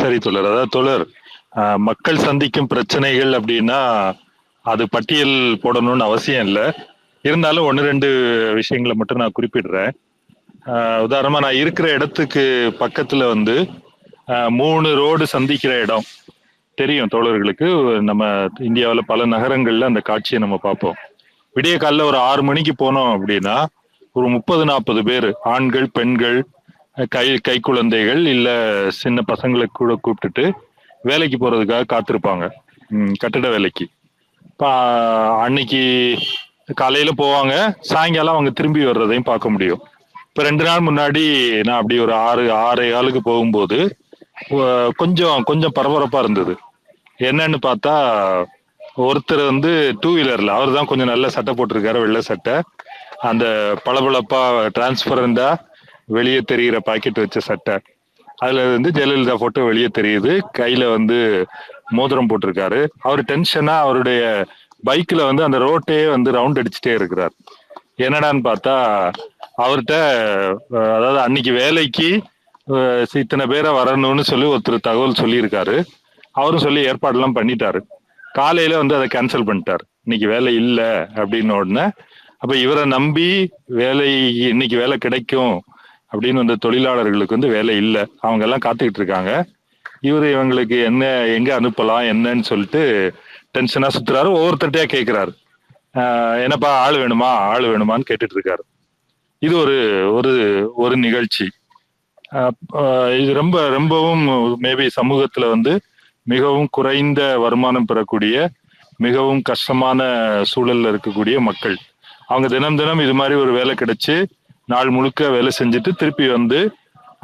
சரி தோழர், அதாவது தோழர் மக்கள் சந்திக்கும் பிரச்சனைகள் அப்படின்னா அது பட்டியல் போடணும்னு அவசியம் இல்லை. இருந்தாலும் ஒன்று ரெண்டு விஷயங்களை மட்டும் நான் குறிப்பிடுறேன். உதாரணமாக நான் இருக்கிற இடத்துக்கு பக்கத்தில் வந்து 3 ரோடு சந்திக்கிற இடம் தெரியும் தோழர்களுக்கு. நம்ம இந்தியாவில் பல நகரங்களில் அந்த காட்சியை நம்ம பார்ப்போம். விடிய காலில் ஒரு 6 மணிக்கு போனோம் அப்படின்னா ஒரு 30-40 பேர், ஆண்கள் பெண்கள் கை குழந்தைகள் இல்லை சின்ன பசங்களை கூட கூப்பிட்டுட்டு வேலைக்கு போகிறதுக்காக காத்திருப்பாங்க, கட்டிட வேலைக்கு. இப்போ அன்னைக்கு காலையில் போவாங்க, சாயங்காலம் அவங்க திரும்பி வர்றதையும் பார்க்க முடியும். இப்போ 2 நாள் முன்னாடி நான் அப்படி ஒரு 6-6:15 போகும்போது கொஞ்சம் பரபரப்பாக இருந்தது. என்னன்னு பார்த்தா ஒருத்தர் வந்து 2-வீலரில், அவர் தான் கொஞ்சம் நல்ல சட்டை போட்டிருக்காரு, வெள்ளை சட்டை, அந்த பளபளப்பாக டிரான்ஸ்பரண்டாக வெளியே தெரிகிற பாக்கெட் வச்ச சட்டை, அதில் வந்து ஜெயலலிதா ஃபோட்டோ வெளியே தெரியுது, கையில் வந்து மோதிரம் போட்டிருக்காரு. அவர் டென்ஷனாக அவருடைய பைக்கில் வந்து அந்த ரோட்டே வந்து ரவுண்ட் அடிச்சுட்டே இருக்கிறார். என்னடான்னு பார்த்தா அவர்கிட்ட, அதாவது அன்னைக்கு வேலைக்கு இத்தனை பேரை வரணும்னு சொல்லி ஒருத்தர் தகவல் சொல்லியிருக்காரு, அவரும் சொல்லி ஏற்பாடெல்லாம் பண்ணிட்டாரு. காலையில் வந்து அதை கேன்சல் பண்ணிட்டார், இன்னைக்கு வேலை இல்லை அப்படின்னு. உடனே அப்போ இவரை நம்பி வேலை, இன்னைக்கு வேலை கிடைக்கும் அப்படின்னு வந்து தொழிலாளர்களுக்கு வந்து வேலை இல்லை, அவங்க எல்லாம் காத்துக்கிட்டு இருக்காங்க. இவங்களுக்கு என்ன, எங்கே அனுப்பலாம் என்னன்னு சொல்லிட்டு டென்ஷனாக சுற்றுறாரு. ஒவ்வொருத்தட்டையா கேட்குறாரு, என்னப்பா ஆள் வேணுமா ஆள் வேணுமான்னு கேட்டுட்டு இருக்காரு. இது ஒரு ஒரு ஒரு நிகழ்ச்சி. இது ரொம்ப ரொம்பவும் மேபி சமூகத்தில் வந்து மிகவும் குறைந்த வருமானம் பெறக்கூடிய மிகவும் கஷ்டமான சூழலில் இருக்கக்கூடிய மக்கள், அவங்க தினம் தினம் இது மாதிரி ஒரு வேலை கிடைச்சி நாள் முழுக்க வேலை செஞ்சுட்டு திருப்பி வந்து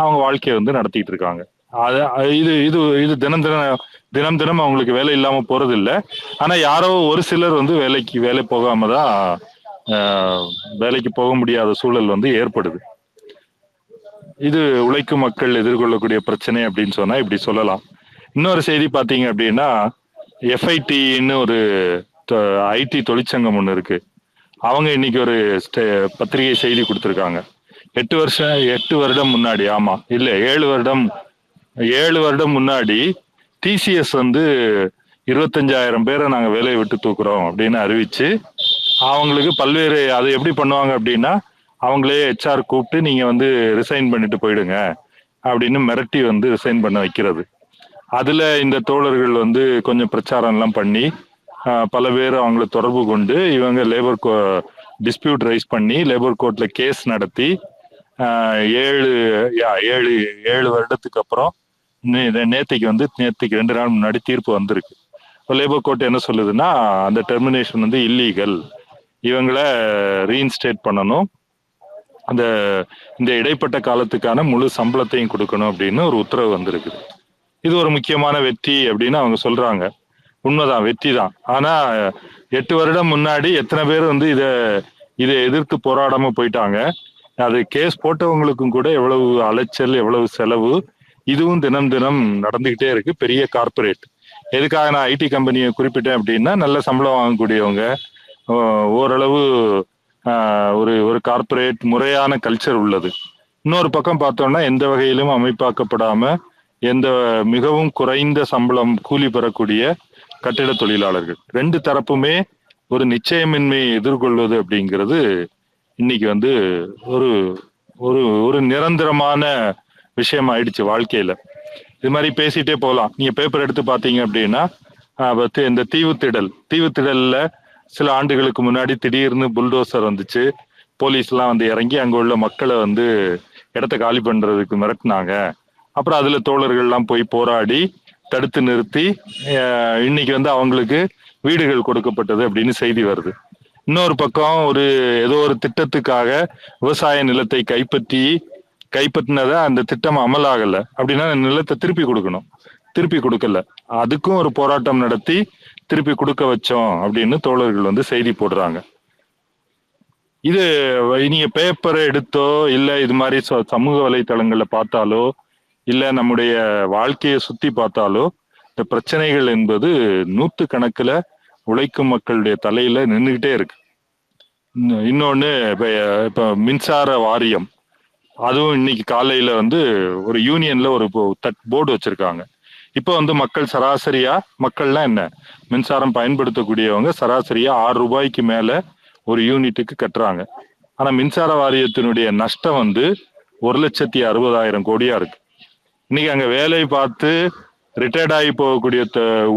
அவங்க வாழ்க்கையை வந்து நடத்திட்டு இருக்காங்க. அது இது இது இது தினம் தினம் தினம் தினம் அவங்களுக்கு வேலை இல்லாமல் போகிறது இல்லை. ஆனால் யாரோ ஒரு சிலர் வந்து வேலை போகாமல் தான் வேலைக்கு போக முடியாத சூழல் வந்து ஏற்படுது. இது உழைக்கும் மக்கள் எதிர்கொள்ளக்கூடிய பிரச்சனை அப்படின்னு சொன்னால் இப்படி சொல்லலாம். இன்னொரு செய்தி பார்த்தீங்க அப்படின்னா, எஃப்ஐடின்னு ஒரு ஐடி தொழிற்சங்கம் ஒன்று இருக்குது. அவங்க இன்னைக்கு ஒரு பத்திரிகை செய்தி கொடுத்துருக்காங்க. 8 வருடம் முன்னாடி, ஆமாம் இல்லை 7 வருடம் முன்னாடி டிசிஎஸ் வந்து 25,000 பேரை நாங்கள் வேலையை விட்டு தூக்குறோம் அப்படின்னு அறிவித்து, அவங்களுக்கு பல்வேறு, அது எப்படி பண்ணுவாங்க அப்படின்னா அவங்களே ஹெச்ஆர் கூப்பிட்டு நீங்கள் வந்து ரிசைன் பண்ணிட்டு போயிடுங்க அப்படின்னு மிரட்டி வந்து ரிசைன் பண்ண வைக்கிறது. அதில் இந்த தோழர்கள் வந்து கொஞ்சம் பிரச்சாரம்லாம் பண்ணி பல பேர் அவங்கள தொடர்பு கொண்டு இவங்க லேபர் டிஸ்பியூட் ரைஸ் பண்ணி லேபர் கோர்ட்டில் கேஸ் நடத்தி 7 வருடத்துக்கு அப்புறம் நேற்றுக்கு 2 நாள் முன்னாடி தீர்ப்பு வந்திருக்கு. லேபர் கோர்ட் என்ன சொல்லுதுன்னா, அந்த டெர்மினேஷன் வந்து இல்லீகல், இவங்கள ரீஇன்ஸ்டேட் பண்ணணும், அந்த இந்த இடைப்பட்ட காலத்துக்கான முழு சம்பளத்தையும் கொடுக்கணும் அப்படின்னு ஒரு உத்தரவு வந்திருக்குது. இது ஒரு முக்கியமான வெற்றி அப்படின்னு அவங்க சொல்கிறாங்க. உண்மைதான், வெற்றி தான். ஆனால் 8 வருடம் முன்னாடி எத்தனை பேர் வந்து இதை எதிர்த்து போராடாமல் போயிட்டாங்க. அது கேஸ் போட்டவங்களுக்கும் கூட எவ்வளவு அலைச்சல் எவ்வளவு செலவு, இதுவும் தினம் தினம் நடந்துக்கிட்டே இருக்கு. பெரிய கார்பரேட், எதுக்காக நான் ஐடி கம்பெனியை குறிப்பிட்டேன் அப்படின்னா, நல்ல சம்பளம் வாங்கக்கூடியவங்க, ஓரளவு ஒரு ஒரு கார்பரேட் முறையான கல்ச்சர் உள்ளது. இன்னொரு பக்கம் பார்த்தோம்னா எந்த வகையிலும் அமைப்பாக்கப்படாமல் எந்த மிகவும் குறைந்த சம்பளம் கூலி பெறக்கூடிய கட்டிட தொழிலாளர்கள், 2 தரப்புமே ஒரு நிச்சயமின்மையை எதிர்கொள்வது அப்படிங்கிறது இன்னைக்கு வந்து ஒரு ஒரு ஒரு நிரந்தரமான விஷயம் ஆயிடுச்சு வாழ்க்கையில. இது மாதிரி பேசிட்டே போகலாம். நீங்க பேப்பர் எடுத்து பார்த்தீங்க அப்படின்னா இந்த தீவுத்திடல்ல சில ஆண்டுகளுக்கு முன்னாடி திடீர்னு புல்டோசர் வந்துச்சு, போலீஸ்லாம் வந்து இறங்கி அங்கே உள்ள மக்களை வந்து இடத்த காலி பண்றதுக்கு மிரட்டினாங்க. அப்புறம் அதில் தோழர்கள்லாம் போய் போராடி தடுத்து நிறுத்தி இன்னைக்கு வந்து அவங்களுக்கு வீடுகள் கொடுக்கப்பட்டது அப்படின்னு செய்தி வருது. இன்னொரு பக்கம் ஒரு ஏதோ ஒரு திட்டத்துக்காக விவசாய நிலத்தை கைப்பற்றினதை அந்த திட்டம் அமலாகலை அப்படின்னா நிலத்தை திருப்பி கொடுக்கணும், திருப்பி கொடுக்கல, அதுக்கும் ஒரு போராட்டம் நடத்தி திருப்பி கொடுக்க வச்சோம் அப்படின்னு தோழர்கள் வந்து செய்தி போடுறாங்க. இது நீங்கள் பேப்பரை எடுத்தோ இல்லை இது மாதிரி சமூக வலைத்தளங்களில் பார்த்தாலோ இல்லை நம்முடைய வாழ்க்கையை சுற்றி பார்த்தாலோ இந்த பிரச்சனைகள் என்பது 100 கணக்கில் உழைக்கும் மக்களுடைய தலையில நின்றுக்கிட்டே இருக்கு. இன்னொன்று இப்போ மின்சார வாரியம், அதுவும் இன்னைக்கு காலையில வந்து ஒரு யூனியன்ல ஒரு போர்டு வச்சிருக்காங்க. இப்ப வந்து மக்கள் சராசரியா, மக்கள்லாம் என்ன மின்சாரம் பயன்படுத்தக்கூடியவங்க சராசரியா 6 ரூபாய்க்கு மேல ஒரு யூனிட்டுக்கு கட்டுறாங்க. ஆனா மின்சார வாரியத்தினுடைய நஷ்டம் வந்து 1,60,000 கோடியா இருக்கு. இன்னைக்கு அங்க வேலை பார்த்து ரிட்டையர்ட் ஆகி போகக்கூடிய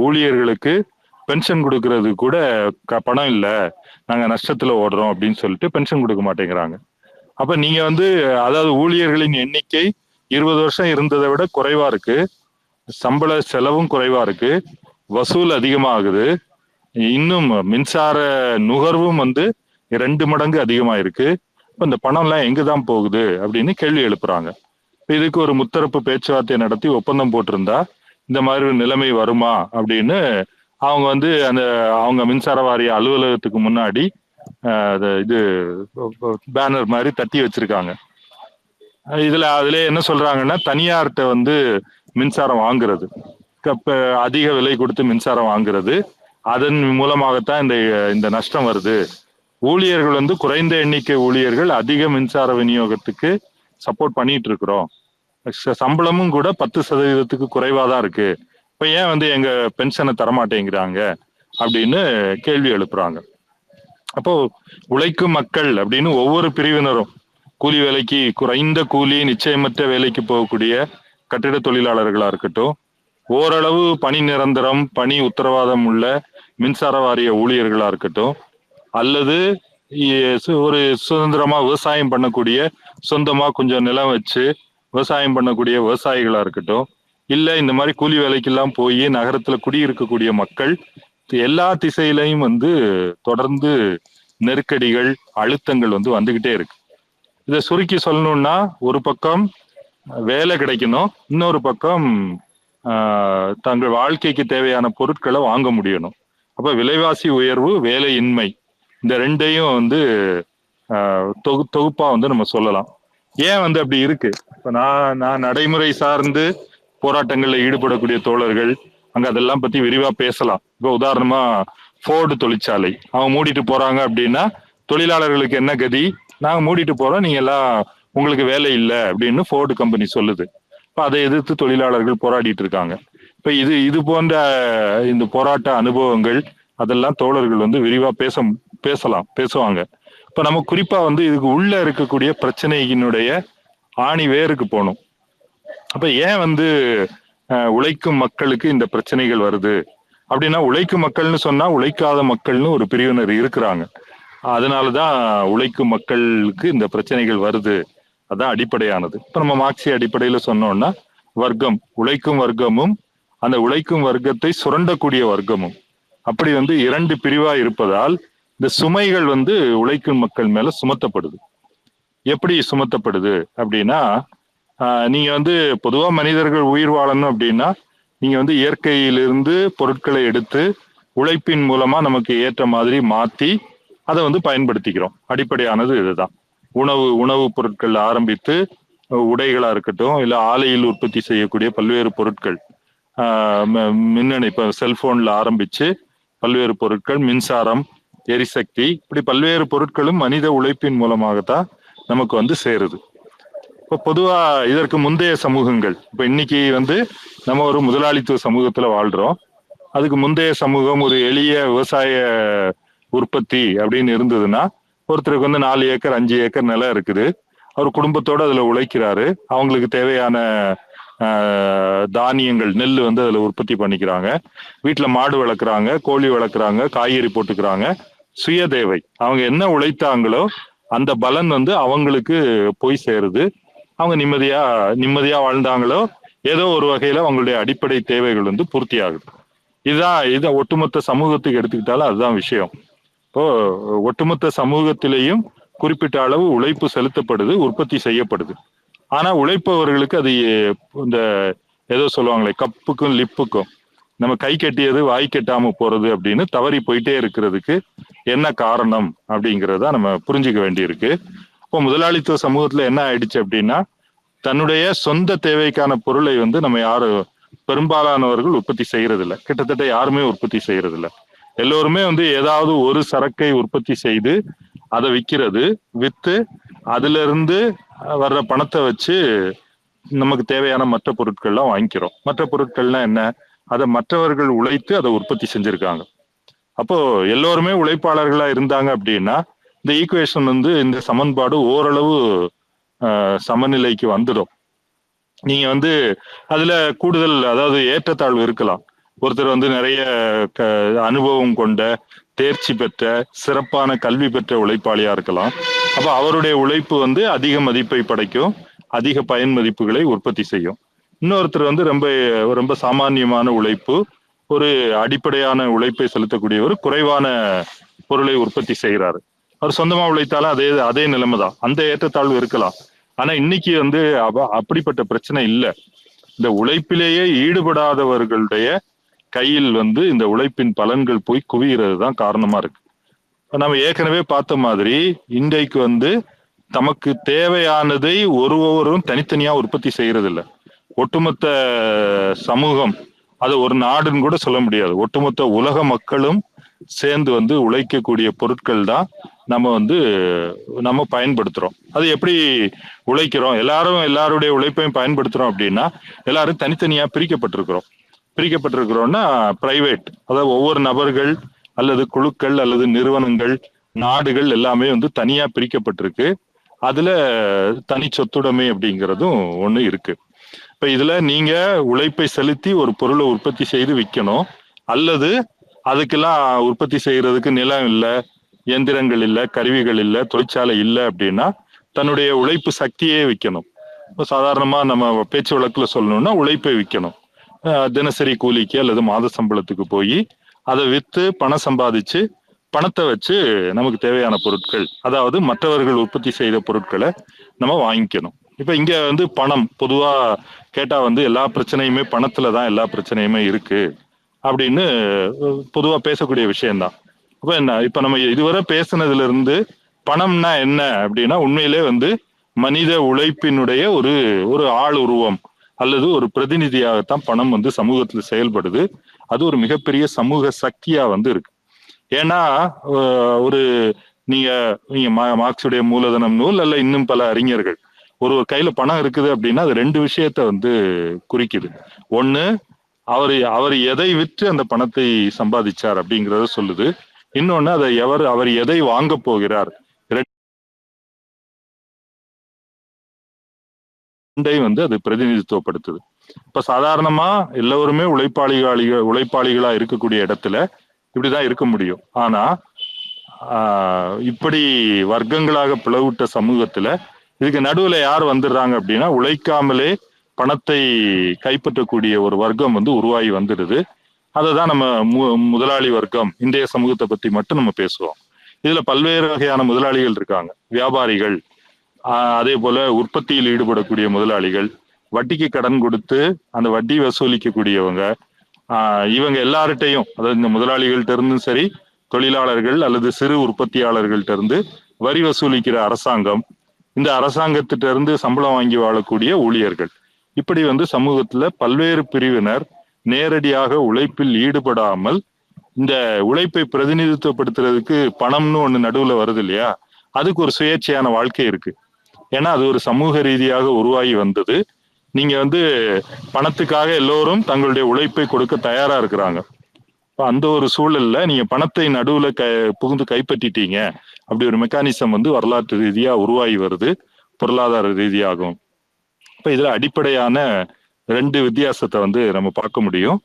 ஊழியர்களுக்கு பென்ஷன் கொடுக்கறது கூட பணம் இல்லை, நாங்க நஷ்டத்துல ஓடுறோம் அப்படின்னு சொல்லிட்டு பென்ஷன் கொடுக்க மாட்டேங்கிறாங்க. அப்ப நீங்க வந்து அதாவது ஊழியர்களின் எண்ணிக்கை 20 வருஷம் இருந்ததை விட குறைவா இருக்கு, சம்பள செலவும் குறைவா இருக்கு, வசூல் அதிகமாகுது, இன்னும் மின்சார நுகர்வும் வந்து 2 மடங்கு அதிகமாயிருக்கு. இப்போ இந்த பணம் எல்லாம் எங்குதான் போகுது அப்படின்னு கேள்வி எழுப்புறாங்க. இதுக்கு ஒரு முத்தரப்பு பேச்சுவார்த்தை நடத்தி ஒப்பந்தம் போட்டிருந்தா இந்த மாதிரி ஒரு நிலைமை வருமா அப்படின்னு அவங்க வந்து அவங்க மின்சார வாரிய அலுவலகத்துக்கு முன்னாடி இது பேனர் மாதிரி தட்டி வச்சிருக்காங்க. அதுல என்ன சொல்றாங்கன்னா, தனியார்கிட்ட வந்து மின்சாரம் வாங்குறது, அதிக விலை கொடுத்து மின்சாரம் வாங்குறது, அதன் மூலமாகத்தான் இந்த நஷ்டம் வருது. ஊழியர்கள் வந்து குறைந்த எண்ணிக்கை ஊழியர்கள் அதிக மின்சார விநியோகத்துக்கு சப்போர்ட் பண்ணிட்டு இருக்கிறோம், சம்பளமும் கூட 10% குறைவா தான் இருக்கு, இப்ப ஏன் வந்து எங்க பென்ஷனை தரமாட்டேங்கிறாங்க அப்படின்னு கேள்வி எழுப்புறாங்க. அப்போ உழைக்கும் மக்கள் அப்படின்னு ஒவ்வொரு பிரிவினரும், கூலி வேலைக்கு குறைந்த கூலி நிச்சயமற்ற வேலைக்கு போகக்கூடிய கட்டிட தொழிலாளர்களா இருக்கட்டும், ஓரளவு பணி நிரந்தரம் பணி உத்தரவாதம் உள்ள மின்சார வாரிய ஊழியர்களா இருக்கட்டும், அல்லது ஒரு சுதந்திரமா விவசாயம் பண்ணக்கூடிய சொந்தமா கொஞ்சம் நிலம் வச்சு விவசாயம் பண்ணக்கூடிய விவசாயிகளா இருக்கட்டும், இல்ல இந்த மாதிரி கூலி வேலைக்கெல்லாம் போய் நகரத்துல குடியிருக்கக்கூடிய மக்கள், எல்லா திசையிலையும் வந்து தொடர்ந்து நெருக்கடிகள் அழுத்தங்கள் வந்து வந்துகிட்டே இருக்கு. இதை சுருக்கி சொல்லணும்னா, ஒரு பக்கம் வேலை கிடைக்கணும், இன்னொரு பக்கம் தங்கள் வாழ்க்கைக்கு தேவையான பொருட்களை வாங்க முடியணும். அப்ப விலைவாசி உயர்வு, வேலையின்மை, இந்த ரெண்டையும் வந்து தொகுப்பா வந்து நம்ம சொல்லலாம். ஏன் வந்து அப்படி இருக்கு? இப்ப நான் நடைமுறை சார்ந்து போராட்டங்கள்ல ஈடுபடக்கூடிய தோழர்கள் அங்க அதெல்லாம் பத்தி விரிவா பேசலாம். இப்போ உதாரணமா ஃபோர்டு தொழிற்சாலை அவங்க மூடிட்டு போறாங்க அப்படின்னா தொழிலாளர்களுக்கு என்ன கதி? நாங்க மூடிட்டு போறோம், நீங்க எல்லாம் உங்களுக்கு வேலை இல்லை அப்படின்னு ஃபோர்டு கம்பெனி சொல்லுது. இப்போ அதை எதிர்த்து தொழிலாளர்கள் போராடிட்டு இருக்காங்க. இப்போ இது போன்ற இந்த போராட்ட அனுபவங்கள் அதெல்லாம் தோழர்கள் வந்து விரிவா பேசுவாங்க. இப்போ நம்ம குறிப்பா வந்து இதுக்கு உள்ள இருக்கக்கூடிய பிரச்சனையினுடைய ஆணி வேருக்கு போகணும். அப்ப ஏன் வந்து உழைக்கும் மக்களுக்கு இந்த பிரச்சனைகள் வருது அப்படின்னா, உழைக்கும் மக்கள்னு சொன்னா உழைக்காத மக்கள்னு ஒரு பிரிவினர் இருக்கிறாங்க, அதனாலதான் உழைக்கும் மக்களுக்கு இந்த பிரச்சனைகள் வருது, அதான் அடிப்படையானது. இப்ப நம்ம மார்க்சிய அடிப்படையில சொன்னோம்னா, வர்க்கம் உழைக்கும் வர்க்கமும் அந்த உழைக்கும் வர்க்கத்தை சுரண்டக்கூடிய வர்க்கமும் அப்படி வந்து 2 பிரிவா இருப்பதால் இந்த சுமைகள் வந்து உழைக்கும் மக்கள் மேல சுமத்தப்படுது. எப்படி சுமத்தப்படுது அப்படின்னா, நீங்க வந்து பொதுவா மனிதர்கள் உயிர் வாழணும் அப்படின்னா நீங்க வந்து இயற்கையிலிருந்து பொருட்களை எடுத்து உழைப்பின் மூலமா நமக்கு ஏற்ற மாதிரி மாத்தி அதை வந்து பயன்படுத்திக்கிறோம். அடிப்படையானது இதுதான். உணவுப் பொருட்கள் ஆரம்பித்து உடைகளா இருக்கட்டும், இல்லை ஆலையில் உற்பத்தி செய்யக்கூடிய பல்வேறு பொருட்கள், மின்னணு இப்போ செல்போன்ல ஆரம்பிச்சு பல்வேறு பொருட்கள், மின்சாரம், எரிசக்தி, இப்படி பல்வேறு பொருட்களும் மனித உழைப்பின் மூலமாகத்தான் நமக்கு வந்து சேருது. இப்போ பொதுவா இதற்கு முந்தைய சமூகங்கள், இப்போ இன்னைக்கு வந்து நம்ம ஒரு முதலாளித்துவ சமூகத்துல வாழ்றோம், அதுக்கு முந்தைய சமூகம் ஒரு எளிய விவசாய உற்பத்தி அப்படின்னு இருந்ததுன்னா, ஒருத்தருக்கு வந்து 4 ஏக்கர் 5 ஏக்கர் நிலம் இருக்குது, அவர் குடும்பத்தோடு அதில் உழைக்கிறாரு, அவங்களுக்கு தேவையான தானியங்கள் நெல் வந்து அதில் உற்பத்தி பண்ணிக்கிறாங்க, வீட்டில் மாடு வளர்க்குறாங்க, கோழி வளர்க்குறாங்க, காய்கறி போட்டுக்கிறாங்க, சுய தேவை, அவங்க என்ன உழைத்தாங்களோ அந்த பலன் வந்து அவங்களுக்கு போய் சேருது, அவங்க நிம்மதியாக வாழ்ந்தாங்களோ ஏதோ ஒரு வகையில் அவங்களுடைய அடிப்படை தேவைகள் வந்து பூர்த்தி ஆகுது. இதை ஒட்டுமொத்த சமூகத்துக்கு எடுத்துக்கிட்டாலும் அதுதான் விஷயம். இப்போ ஒட்டுமொத்த சமூகத்திலையும் குறிப்பிட்ட அளவு உழைப்பு செலுத்தப்படுது, உற்பத்தி செய்யப்படுது. ஆனா உழைப்பவர்களுக்கு அது இந்த ஏதோ சொல்லுவாங்களே கப்புக்கும் லிப்புக்கும், நம்ம கை கட்டியது வாய் கெட்டாம போறது அப்படின்னு தவறி போயிட்டே இருக்கிறதுக்கு என்ன காரணம் அப்படிங்கிறத நம்ம புரிஞ்சுக்க வேண்டியிருக்கு. இப்போ முதலாளித்துவ சமூகத்துல என்ன ஆயிடுச்சு அப்படின்னா, தன்னுடைய சொந்த தேவைக்கான பொருளை வந்து நம்ம யாரும் பெரும்பாலானவர்கள் உற்பத்தி செய்யறதில்லை, கிட்டத்தட்ட யாருமே உற்பத்தி செய்யறதில்லை. எல்லோருமே வந்து ஏதாவது ஒரு சரக்கை உற்பத்தி செய்து அதை விற்கிறது, விற்று அதுல இருந்து வர்ற பணத்தை வச்சு நமக்கு தேவையான மற்ற பொருட்கள்லாம் வாங்கிக்கிறோம். மற்ற பொருட்கள்லாம் என்ன? அதை மற்றவர்கள் உழைத்து அதை உற்பத்தி செஞ்சிருக்காங்க. அப்போ எல்லோருமே உழைப்பாளர்களா இருந்தாங்க அப்படின்னா இந்த ஈக்குவேஷன் வந்து இந்த சமன்பாடு ஓரளவு சமநிலைக்கு வந்துடும். நீங்க வந்து அதுல கூடுதல் அதாவது ஏற்றத்தாழ்வு இருக்கலாம். ஒருத்தர் வந்து நிறைய அனுபவம் கொண்ட தேர்ச்சி பெற்ற சிறப்பான கல்வி பெற்ற உழைப்பாளியா இருக்கலாம். அப்ப அவருடைய உழைப்பு வந்து அதிக மதிப்பை படைக்கும், அதிக பயன் மதிப்புகளை உற்பத்தி செய்யும். இன்னொருத்தர் வந்து ரொம்ப ரொம்ப சாமானியமான உழைப்பு, ஒரு அடிப்படையான உழைப்பை செலுத்தக்கூடியவர் குறைவான பொருளை உற்பத்தி செய்கிறாரு. அவர் சொந்தமா உழைத்தாலும் அதே நிலைமை தான், அந்த ஏற்றத்தாழ்வு இருக்கலாம். ஆனா இன்னைக்கு வந்து அப்படிப்பட்ட பிரச்சனை இல்லை. இந்த உழைப்பிலேயே ஈடுபடாதவர்களுடைய கையில் வந்து இந்த உழைப்பின் பலன்கள் போய் குவிகிறது தான் காரணமா இருக்கு. நம்ம ஏற்கனவே பார்த்த மாதிரி இன்றைக்கு வந்து தமக்கு தேவையானதை ஒருவரும் தனித்தனியா உற்பத்தி செய்யறது இல்லை. ஒட்டுமொத்த சமூகம், அது ஒரு நாடுன்னு கூட சொல்ல முடியாது, ஒட்டுமொத்த உலக மக்களும் சேர்ந்து வந்து உழைக்கக்கூடிய பொருட்கள் தான் நம்ம பயன்படுத்துறோம். அது எப்படி உழைக்கிறோம்? எல்லாரும் எல்லாருடைய உழைப்பையும் பயன்படுத்துறோம் அப்படின்னா எல்லாரும் தனித்தனியா பிரிக்கப்பட்டிருக்கிறோம்னா பிரைவேட், அதாவது ஒவ்வொரு நபர்கள் அல்லது குழுக்கள் அல்லது நிறுவனங்கள் நாடுகள் எல்லாமே வந்து தனியா பிரிக்கப்பட்டிருக்கு. அதுல தனி சொத்துடைமை அப்படிங்கிறதும் ஒண்ணு இருக்கு. இப்ப இதுல நீங்க உழைப்பை செலுத்தி ஒரு பொருளை உற்பத்தி செய்து விற்கணும், அல்லது அதுக்கெல்லாம் உற்பத்தி செய்யறதுக்கு நிலம் இல்லை, இயந்திரங்கள் இல்லை, கருவிகள் இல்லை, தொழிற்சாலை இல்லை அப்படின்னா தன்னுடைய உழைப்பு சக்தியே விற்கணும். இப்போ சாதாரணமா நம்ம பேச்சு வழக்குல சொல்லணும்னா உழைப்பை விற்கணும். தினசரி கூலிக்கு அல்லது மாத சம்பளத்துக்கு போய் அதை விற்று பணம் சம்பாதிச்சு பணத்தை வச்சு நமக்கு தேவையான பொருட்கள், அதாவது மற்றவர்கள் உற்பத்தி செய்த பொருட்களை நம்ம வாங்கிக்கணும். இப்போ இங்கே வந்து பணம் பொதுவாக கேட்டால் வந்து எல்லா பிரச்சனையுமே பணத்தில் தான் எல்லா பிரச்சனையுமே இருக்கு அப்படின்னு பொதுவாக பேசக்கூடிய விஷயம்தான். அப்போ என்ன, இப்போ நம்ம இதுவரை பேசுனதுலேருந்து பணம்னா என்ன அப்படின்னா உண்மையிலே வந்து மனித உழைப்பினுடைய ஒரு ஆள் உருவம் அல்லது ஒரு பிரதிநிதியாகத்தான் பணம் வந்து சமூகத்தில் செயல்படுது. அது ஒரு மிகப்பெரிய சமூக சக்தியாக வந்து இருக்கு. ஏன்னா நீங்க மார்க்சுடைய மூலதனம் நூல் அல்ல இன்னும் பல அறிஞர்கள் ஒரு கையில பணம் இருக்குது அப்படின்னா அது ரெண்டு விஷயத்த வந்து குறிக்குது. ஒண்ணு, அவர் எதை விற்று அந்த பணத்தை சம்பாதிச்சார் அப்படிங்கிறத சொல்லுது. இன்னொன்னு, அதை அவர் எதை வாங்க போகிறார், ரெண்டையும் வந்து அது பிரதிநிதித்துவப்படுத்துது. இப்ப சாதாரணமா எல்லோருமே உழைப்பாளிகளா இருக்கக்கூடிய இடத்துல இப்படிதான் இருக்க முடியும். ஆனா இப்படி வர்க்கங்களாக பிளவுட்ட சமூகத்துல இதுக்கு நடுவுல யார் வந்துடுறாங்க அப்படின்னா உழைக்காமலே பணத்தை கைப்பற்றக்கூடிய ஒரு வர்க்கம் வந்து உருவாகி வந்துடுது. அததான் நம்ம முதலாளி வர்க்கம். இந்திய சமூகத்தை பத்தி மட்டும் நம்ம பேசுவோம். இதுல பல்வேறு வகையான முதலாளிகள் இருக்காங்க. வியாபாரிகள், அதே போல உற்பத்தியில் ஈடுபடக்கூடிய முதலாளிகள், வட்டிக்கு கடன் கொடுத்து அந்த வட்டி வசூலிக்கக்கூடியவங்க, இவங்க எல்லார்ட்டையும், அதாவது இந்த முதலாளிகள்ட்ட இருந்தும் சரி, தொழிலாளர்கள் அல்லது சிறு உற்பத்தியாளர்கள்ட்ட இருந்து வரி வசூலிக்கிற அரசாங்கம், இந்த அரசாங்கத்திட்ட இருந்து சம்பளம் வாங்கி வாழக்கூடிய ஊழியர்கள், இப்படி வந்து சமூகத்துல பல்வேறு பிரிவினர் நேரடியாக உழைப்பில் ஈடுபடாமல் இந்த உழைப்பை பிரதிநிதித்துவப்படுத்துறதுக்கு பணம்னு ஒண்ணு நடுவுல வருது இல்லையா, அதுக்கு ஒரு சுயேட்சையான வாழ்க்கை இருக்கு. ஏன்னா அது ஒரு சமூக ரீதியாக உருவாகி வந்தது. நீங்க வந்து பணத்துக்காக எல்லோரும் தங்களுடைய உழைப்பை கொடுக்க தயாரா இருக்கிறாங்க. அந்த ஒரு சூழல்ல நீங்க பணத்தை நடுவுல புகுந்து கைப்பற்றிட்டீங்க. அப்படி ஒரு மெக்கானிசம் வந்து வரலாற்று ரீதியா உருவாகி வருது, பொருளாதார ரீதியாகும். இப்ப இதுல அடிப்படையான ரெண்டு வித்தியாசத்தை வந்து நம்ம பார்க்க முடியும்.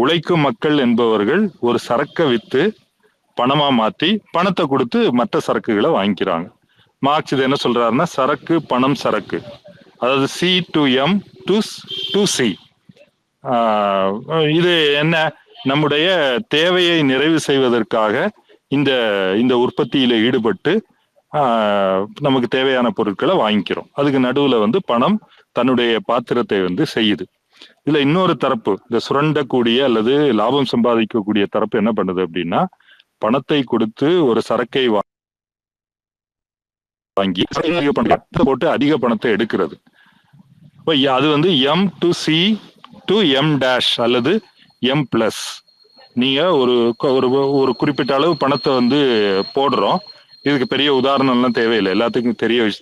உழைக்கும் மக்கள் என்பவர்கள் ஒரு சரக்கை வித்து பணமா மாத்தி பணத்தை கொடுத்து மற்ற சரக்குகளை வாங்கிக்கிறாங்க. மார்க்ஸ் இது என்ன சொல்றாருன்னா சரக்கு பணம் சரக்கு, அதாவது C to M to C. இது என்ன, நம்முடைய தேவையை நிறைவு செய்வதற்காக இந்த உற்பத்தியில ஈடுபட்டு நமக்கு தேவையான பொருட்களை வாங்கிக்கிறோம். அதுக்கு நடுவுல வந்து பணம் தன்னுடைய பாத்திரத்தை வந்து செய்யுது. இதுல இன்னொரு தரப்பு, இந்த சுரண்டக்கூடிய அல்லது லாபம் சம்பாதிக்கக்கூடிய தரப்பு என்ன பண்ணுது அப்படின்னா பணத்தை கொடுத்து ஒரு சரக்கை வாங்கி போட்டு அதிக பணத்தை எடுக்கிறது. அது வந்து M to C to M' அல்லது M+. நீங்க ஒரு குறிப்பிட்ட அளவு பணத்தை வந்து போடுறோம். இதுக்கு பெரிய உதாரணம்லாம் தேவையில்லை, எல்லாத்துக்கும்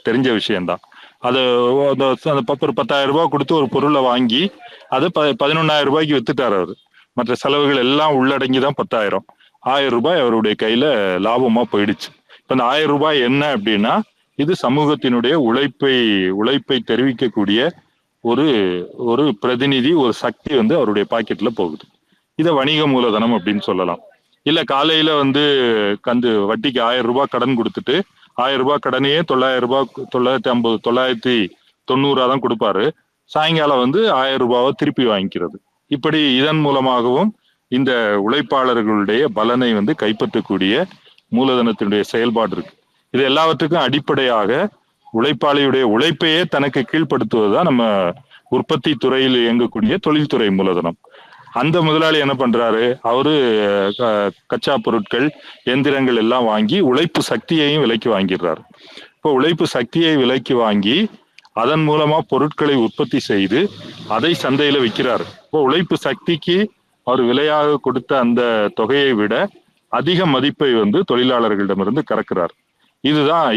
தெரிஞ்ச விஷயம்தான். அது ஒரு 10,000 ரூபாய் கொடுத்து ஒரு பொருளை வாங்கி அதை 11,000 ரூபாய்க்கு வித்துட்டார் அவர். மற்ற செலவுகள் எல்லாம் உள்ளடங்கிதான் 10,000. 1,000 ரூபாய் அவருடைய கையில லாபமா போயிடுச்சு. இப்ப அந்த 1,000 ரூபாய் என்ன அப்படின்னா, இது சமூகத்தினுடைய உழைப்பை தெரிவிக்கக்கூடிய ஒரு ஒரு பிரதிநிதி, ஒரு சக்தி வந்து அவருடைய பாக்கெட்ல போகுது. இதை வணிக மூலதனம் அப்படின்னு சொல்லலாம். இல்ல காலையில வந்து வட்டிக்கு 1,000 ரூபாய் கடன் கொடுத்துட்டு 1,000 ரூபாய் கடனையே 900 ரூபாய் 950 990 தான் கொடுப்பாரு. சாயங்காலம் வந்து 1,000 ரூபாவை திருப்பி வாங்கிக்கிறது. இப்படி இதன் மூலமாகவும் இந்த உழைப்பாளர்களுடைய பலனை வந்து கைப்பற்றக்கூடிய மூலதனத்தினுடைய செயல்பாடு இருக்கு. இது எல்லாவற்றுக்கும் அடிப்படையாக உழைப்பாளியுடைய உழைப்பையே தனக்கு கீழ்படுத்துவதுதான் நம்ம உற்பத்தி துறையில் இயங்கக்கூடிய தொழில்துறை மூலதனம். அந்த முதலாளி என்ன பண்றாரு, அவரு கச்சா பொருட்கள், எந்திரங்கள் எல்லாம் வாங்கி உழைப்பு சக்தியையும் விலைக்கு வாங்கிடுறாரு. இப்போ உழைப்பு சக்தியை விலைக்கு வாங்கி அதன் மூலமா பொருட்களை உற்பத்தி செய்து அதை சந்தையில விற்கிறாரு. இப்போ உழைப்பு சக்திக்கு அவர் விலையாக கொடுத்த அந்த தொகையை விட அதிக மதிப்பை வந்து தொழிலாளர்களிடமிருந்து கறக்கிறார்.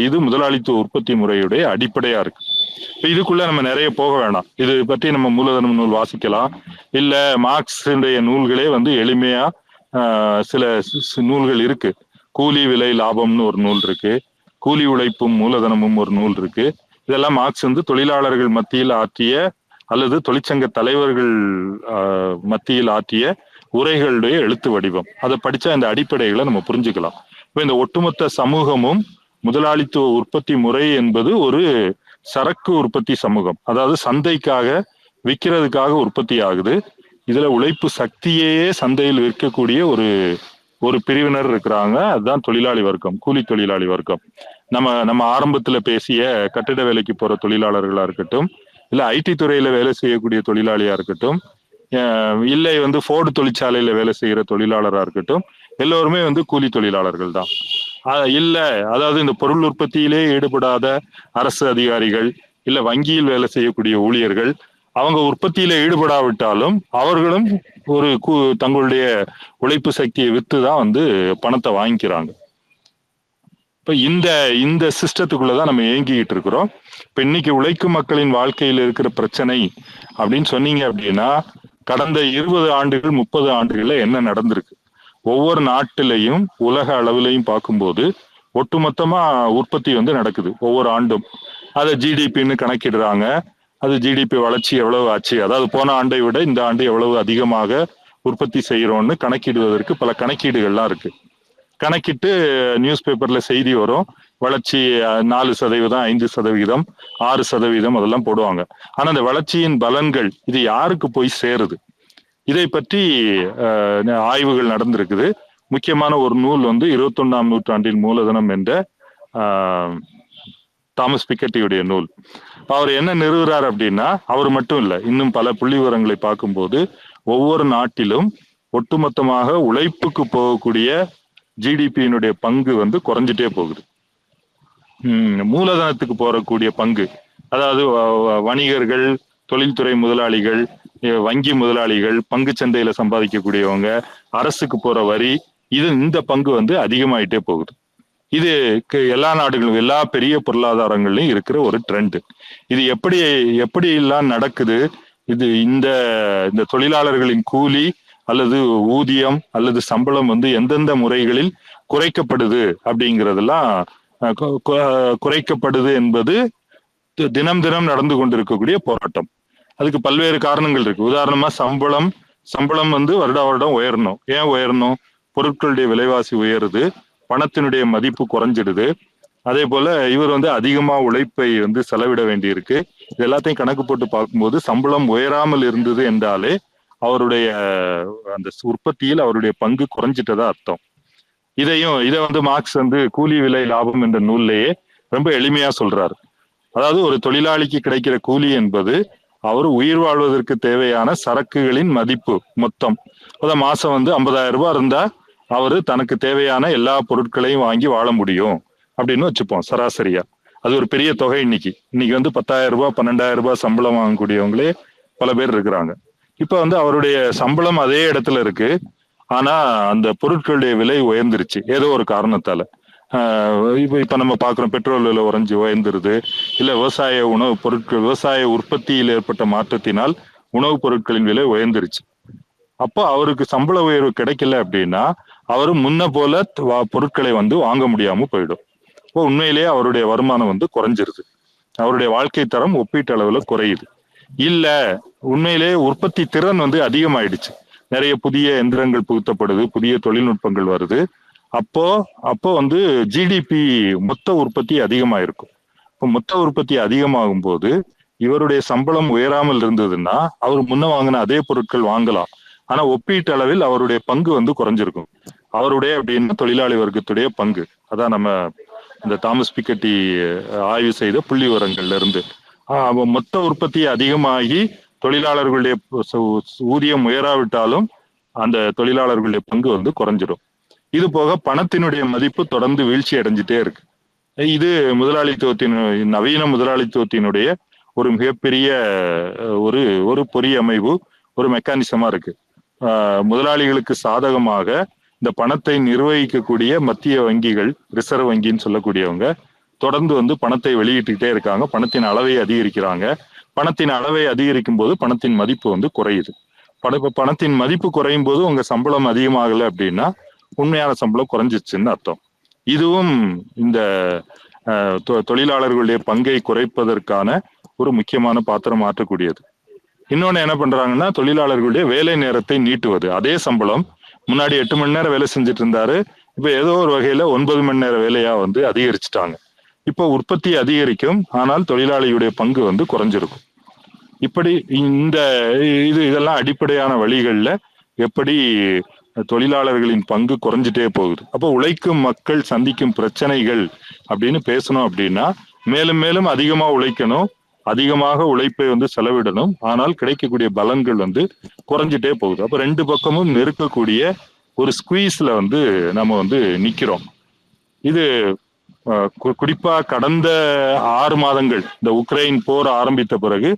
இது முதலாளித்துவ உற்பத்தி முறையுடைய அடிப்படையா இருக்கு. இப்போ இதுக்குள்ள நம்ம நிறைய போக வேணாம். இது பற்றி நம்ம மூலதனம் நூல் வாசிக்கலாம். இல்ல மார்க்ஸுடைய நூல்களே வந்து எளிமையா சில நூல்கள் இருக்கு. கூலி விலை லாபம்னு ஒரு நூல் இருக்கு, கூலி உழைப்பும் மூலதனமும் ஒரு நூல் இருக்கு. இதெல்லாம் மார்க்ஸ் வந்து தொழிலாளர்கள் மத்தியில் ஆற்றிய அல்லது தொழிற்சங்க தலைவர்கள் மத்தியில் ஆற்றிய உரைகளுடைய எழுத்து வடிவம். அதை படிச்சா இந்த அடிப்படைகளை நம்ம புரிஞ்சுக்கலாம். இப்போ இந்த ஒட்டுமொத்த சமூகமும் முதலாளித்துவ உற்பத்தி முறை என்பது ஒரு சரக்கு உற்பத்தி சமூகம். அதாவது சந்தைக்காக விற்கிறதுக்காக உற்பத்தி ஆகுது. இதுல உழைப்பு சக்தியையே சந்தையில் விற்கக்கூடிய ஒரு பிரிவினர் இருக்கிறாங்க. அதுதான் தொழிலாளி வர்க்கம், கூலி தொழிலாளி வர்க்கம். நம்ம ஆரம்பத்துல பேசிய கட்டிட வேலைக்கு போற தொழிலாளர்களா இருக்கட்டும், இல்ல ஐடி துறையில வேலை செய்யக்கூடிய தொழிலாளியா இருக்கட்டும், இல்லை வந்து ஃபோர்டு தொழிற்சாலையில வேலை செய்கிற தொழிலாளரா இருக்கட்டும், எல்லோருமே வந்து கூலி தொழிலாளர்கள் தான். இல்லை அதாவது இந்த பொருள் உற்பத்தியிலே ஈடுபடாத அரசு அதிகாரிகள், இல்லை வங்கியில் வேலை செய்யக்கூடிய ஊழியர்கள், அவங்க உற்பத்தியில ஈடுபடாவிட்டாலும் அவர்களும் ஒரு தங்களுடைய உழைப்பு சக்தியை விற்று தான் வந்து பணத்தை வாங்கிக்கிறாங்க. இப்போ இந்த சிஸ்டத்துக்குள்ளதான் நம்ம இயங்கிக்கிட்டு இருக்கிறோம். இப்போ இன்னைக்கு உழைக்கும் மக்களின் வாழ்க்கையில் இருக்கிற பிரச்சனை அப்படின்னு சொன்னீங்க அப்படின்னா, கடந்த 20 ஆண்டுகள் 30 ஆண்டுகள்ல என்ன நடந்திருக்கு? ஒவ்வொரு நாட்டிலையும் உலக அளவிலையும் பார்க்கும்போது ஒட்டுமொத்தமா உற்பத்தி வந்து நடக்குது ஒவ்வொரு ஆண்டும். அதை ஜிடிபின்னு கணக்கிடுறாங்க. அது ஜிடிபி வளர்ச்சி எவ்வளவு ஆச்சு, அதாவது போன ஆண்டை விட இந்த ஆண்டு எவ்வளவு அதிகமாக உற்பத்தி செய்யறோம்னு கணக்கிடுவதற்கு பல கணக்கீடுகள்லாம் இருக்கு. கணக்கிட்டு நியூஸ் பேப்பர்ல செய்தி வரும், வளர்ச்சி 4%, 5%, 6% அதெல்லாம் போடுவாங்க. ஆனா அந்த வளர்ச்சியின் பலன்கள் இது யாருக்கு போய் சேருது? இதை பற்றி ஆய்வுகள் நடந்திருக்குது. முக்கியமான ஒரு நூல் வந்து 21ஆம் நூற்றாண்டின் மூலதனம் என்ற தாமஸ் பிக்கட்டியுடைய நூல். அவர் என்ன நிறுவுறார் அப்படின்னா, அவர் மட்டும் இல்லை, இன்னும் பல புள்ளி விவரங்களை பார்க்கும்போது ஒவ்வொரு நாட்டிலும் ஒட்டுமொத்தமாக உழைப்புக்கு போகக்கூடிய ஜிடிபியினுடைய பங்கு வந்து குறைஞ்சிட்டே போகுது. மூலதனத்துக்கு போகக்கூடிய பங்கு, அதாவது வணிகர்கள், தொழில்துறை முதலாளிகள், வங்கி முதலாளிகள், பங்கு சந்தையில சம்பாதிக்கக்கூடியவங்க, அரசுக்கு போற வரி, இந்த பங்கு வந்து அதிகமாயிட்டே போகுது. இது எல்லா நாடுகளும், எல்லா பெரிய பொருளாதாரங்கள்லயும் இருக்கிற ஒரு ட்ரெண்ட். இது எப்படி எல்லாம் நடக்குது? இது இந்த தொழிலாளர்களின் கூலி அல்லது ஊதியம் அல்லது சம்பளம் வந்து எந்தெந்த முறைகளில் குறைக்கப்படுது அப்படிங்கிறதெல்லாம், குறைக்கப்படுது என்பது தினம் தினம் நடந்து கொண்டிருக்கக்கூடிய போராட்டம். அதுக்கு பல்வேறு காரணங்கள் இருக்கு. உதாரணமா சம்பளம் வந்து வருடம் உயரணும். ஏன் உயரணும்? பொருட்களுடைய விலைவாசி உயருது, பணத்தினுடைய மதிப்பு குறைஞ்சிடுது. அதே போல இவர் வந்து அதிகமா உழைப்பை வந்து செலவிட வேண்டியிருக்கு. இது எல்லாத்தையும் கணக்கு போட்டு பார்க்கும்போது சம்பளம் உயராமல் இருந்தது என்றாலே அவருடைய அந்த உற்பத்தியில் அவருடைய பங்கு குறைஞ்சிட்டதா அர்த்தம். இதை வந்து மார்க்ஸ் வந்து கூலி விலை லாபம் என்ற நூல்லையே ரொம்ப எளிமையா சொல்றாரு. அதாவது ஒரு தொழிலாளிக்கு கிடைக்கிற கூலி என்பது அவர் உயிர் வாழ்வதற்கு தேவையான சரக்குகளின் மதிப்பு மொத்தம். அதாவது மாசம் வந்து 50,000 ரூபாய் இருந்தா அவரு தனக்கு தேவையான எல்லா பொருட்களையும் வாங்கி வாழ முடியும் அப்படின்னு வச்சுப்போம் சராசரியா. அது ஒரு பெரிய தொகை. இன்னைக்கு வந்து 10,000 ரூபாய் 12,000 ரூபாய் சம்பளம் வாங்கக்கூடியவங்களே பல பேர் இருக்கிறாங்க. இப்ப வந்து அவருடைய சம்பளம் அதே இடத்துல இருக்கு, ஆனா அந்த பொருட்களுடைய விலை உயர்ந்துருச்சு ஏதோ ஒரு காரணத்தால. இப்போ நம்ம பார்க்குறோம், பெட்ரோல் விலை உறைஞ்சி உயர்ந்துருது. இல்லை விவசாய உணவுப் பொருட்கள், விவசாய உற்பத்தியில் ஏற்பட்ட மாற்றத்தினால் உணவுப் பொருட்களின் விலை உயர்ந்துருச்சு. அப்போ அவருக்கு சம்பள உயர்வு கிடைக்கல அப்படின்னா அவர் முன்ன போல பொருட்களை வந்து வாங்க முடியாமல் போயிடும். இப்போ உண்மையிலேயே அவருடைய வருமானம் வந்து குறைஞ்சிருது, அவருடைய வாழ்க்கை தரம் ஒப்பீட்டு அளவுல குறையுது. இல்லை உண்மையிலேயே உற்பத்தி திறன் வந்து அதிகமாயிடுச்சு, நிறைய புதிய எந்திரங்கள் புகுத்தப்படுது, புதிய தொழில்நுட்பங்கள் வருது. அப்போ வந்து ஜிடிபி மொத்த உற்பத்தி அதிகமாயிருக்கும். இப்போ மொத்த உற்பத்தி அதிகமாகும் போது இவருடைய சம்பளம் உயராமல் இருந்ததுன்னா அவர் முன்ன வாங்கின அதே பொருட்கள் வாங்கலாம், ஆனா ஒப்பீட்டு அளவில் அவருடைய பங்கு வந்து குறைஞ்சிருக்கும். அவருடைய அப்படின்னா தொழிலாளி வர்க்கத்துடைய பங்கு, அதான் நம்ம இந்த தாமஸ் பிக்கட்டி ஆய்வு செய்த புள்ளி விவரங்கள்ல இருந்து. மொத்த உற்பத்தி அதிகமாகி தொழிலாளர்களுடைய ஊதியம் உயராவிட்டாலும் அந்த தொழிலாளர்களுடைய பங்கு வந்து குறைஞ்சிடும். இது போக பணத்தினுடைய மதிப்பு தொடர்ந்து வீழ்ச்சி அடைஞ்சிட்டே இருக்கு. இது முதலாளித்துவத்தின், நவீன முதலாளித்துவத்தினுடைய ஒரு மிகப்பெரிய ஒரு ஒரு பொறியமைவு, ஒரு மெக்கானிசமா இருக்கு. முதலாளிகளுக்கு சாதகமாக இந்த பணத்தை நிர்வகிக்கக்கூடிய மத்திய வங்கிகள், ரிசர்வ் வங்கின்னு சொல்லக்கூடியவங்க தொடர்ந்து வந்து பணத்தை வெளியிட்டுக்கிட்டே இருக்காங்க, பணத்தின் அளவை அதிகரிக்கிறாங்க. பணத்தின் அளவை அதிகரிக்கும் போது பணத்தின் மதிப்பு வந்து குறையுது. பணத்தின் மதிப்பு குறையும் போது உங்க சம்பளம் அதிகமாகலை அப்படின்னா உண்மையான சம்பளம் குறைஞ்சிச்சுன்னு அர்த்தம். இதுவும் இந்த தொழிலாளர்களுடைய பங்கை குறைப்பதற்கான ஒரு முக்கியமான பாத்திரம் மாற்றக்கூடியது. இன்னொன்று என்ன பண்றாங்கன்னா, தொழிலாளர்களுடைய வேலை நேரத்தை நீட்டுவது. அதே சம்பளம் முன்னாடி 8 மணி நேரம் வேலை செஞ்சுட்டு இருந்தாரு, இப்போ ஏதோ ஒரு வகையில 9 மணி நேர வேலையா வந்து அதிகரிச்சுட்டாங்க. இப்போ உற்பத்தி அதிகரிக்கும், ஆனால் தொழிலாளியுடைய பங்கு வந்து குறைஞ்சிருக்கும். இப்படி இந்த இதெல்லாம் அடிப்படையான வழிகள்ல எப்படி தொழிலாளர்களின் பங்கு குறைஞ்சிட்டே போகுது. அப்போ உழைக்கும் மக்கள் சந்திக்கும் பிரச்சனைகள் அப்படின்னு பேசணும் அப்படின்னா, மேலும் மேலும் அதிகமா உழைக்கணும், அதிகமாக உழைப்பை வந்து செலவிடணும், ஆனால் கிடைக்கக்கூடிய பலன்கள் வந்து குறைஞ்சிட்டே போகுது. அப்போ 2 பக்கமும் நெருக்கக்கூடிய ஒரு ஸ்குவீஸ்ல வந்து நம்ம வந்து நிக்கிறோம். இது குறிப்பா கடந்த 6 மாதங்கள், இந்த உக்ரைன் போர் ஆரம்பித்த பிறகு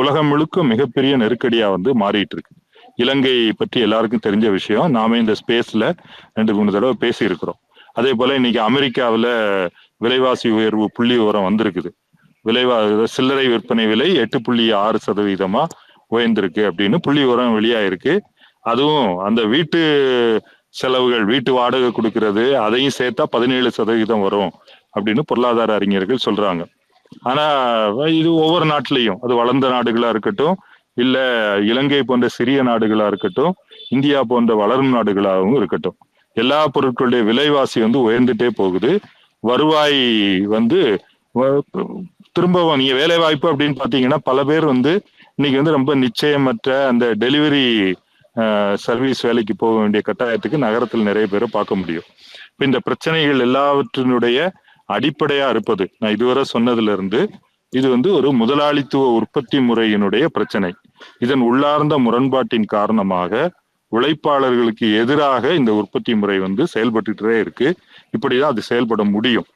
உலகம் முழுக்க மிகப்பெரிய நெருக்கடியா வந்து மாறிட்டு இருக்கு. இலங்கை பற்றி எல்லாருக்கும் தெரிஞ்ச விஷயம், நாம இந்த ஸ்பேஸ்ல 2-3 தடவை பேசியிருக்கிறோம். அதே போல இன்னைக்கு அமெரிக்காவில் விலைவாசி உயர்வு புள்ளி விவரம் வந்திருக்குது. சில்லறை விற்பனை விலை 8.6% உயர்ந்திருக்கு அப்படின்னு புள்ளி விவரம் வெளியாயிருக்கு. அதுவும் அந்த வீட்டு செலவுகள், வீட்டு வாடகை கொடுக்கறது, அதையும் சேர்த்தா 17% வரும் அப்படின்னு பொருளாதார அறிஞர்கள் சொல்றாங்க. ஆனா இது ஒவ்வொரு நாட்டிலையும், அது வளர்ந்த நாடுகளா இருக்கட்டும், இல்ல இலங்கை போன்ற சிறிய நாடுகளா இருக்கட்டும், இந்தியா போன்ற வளரும் நாடுகளாகவும் இருக்கட்டும், எல்லா பொருட்களுடைய விலைவாசி வந்து உயர்ந்துட்டே போகுது. வருவாய் வந்து திரும்பவும் நீங்க வேலை வாய்ப்பு அப்படின்னு பாத்தீங்கன்னா, பல பேர் வந்து இன்னைக்கு வந்து ரொம்ப நிச்சயமற்ற அந்த டெலிவரி சர்வீஸ் வேலைக்கு போக வேண்டிய கட்டாயத்துக்கு நகரத்தில் நிறைய பேரை பார்க்க முடியும். இப்போ இந்த பிரச்சனைகள் எல்லாவற்றினுடைய அடிப்படையா இருப்பது, நான் இதுவரை சொன்னதுல இருந்து, இது வந்து ஒரு முதலாளித்துவ உற்பத்தி முறையினுடைய பிரச்சனை. இதன் உள்ளார்ந்த முரண்பாட்டின் காரணமாக உழைப்பாளர்களுக்கு எதிராக இந்த உற்பத்தி முறை வந்து செயல்பட்டுகிட்டே இருக்கு. இப்படிதான் அது செயல்பட முடியும்.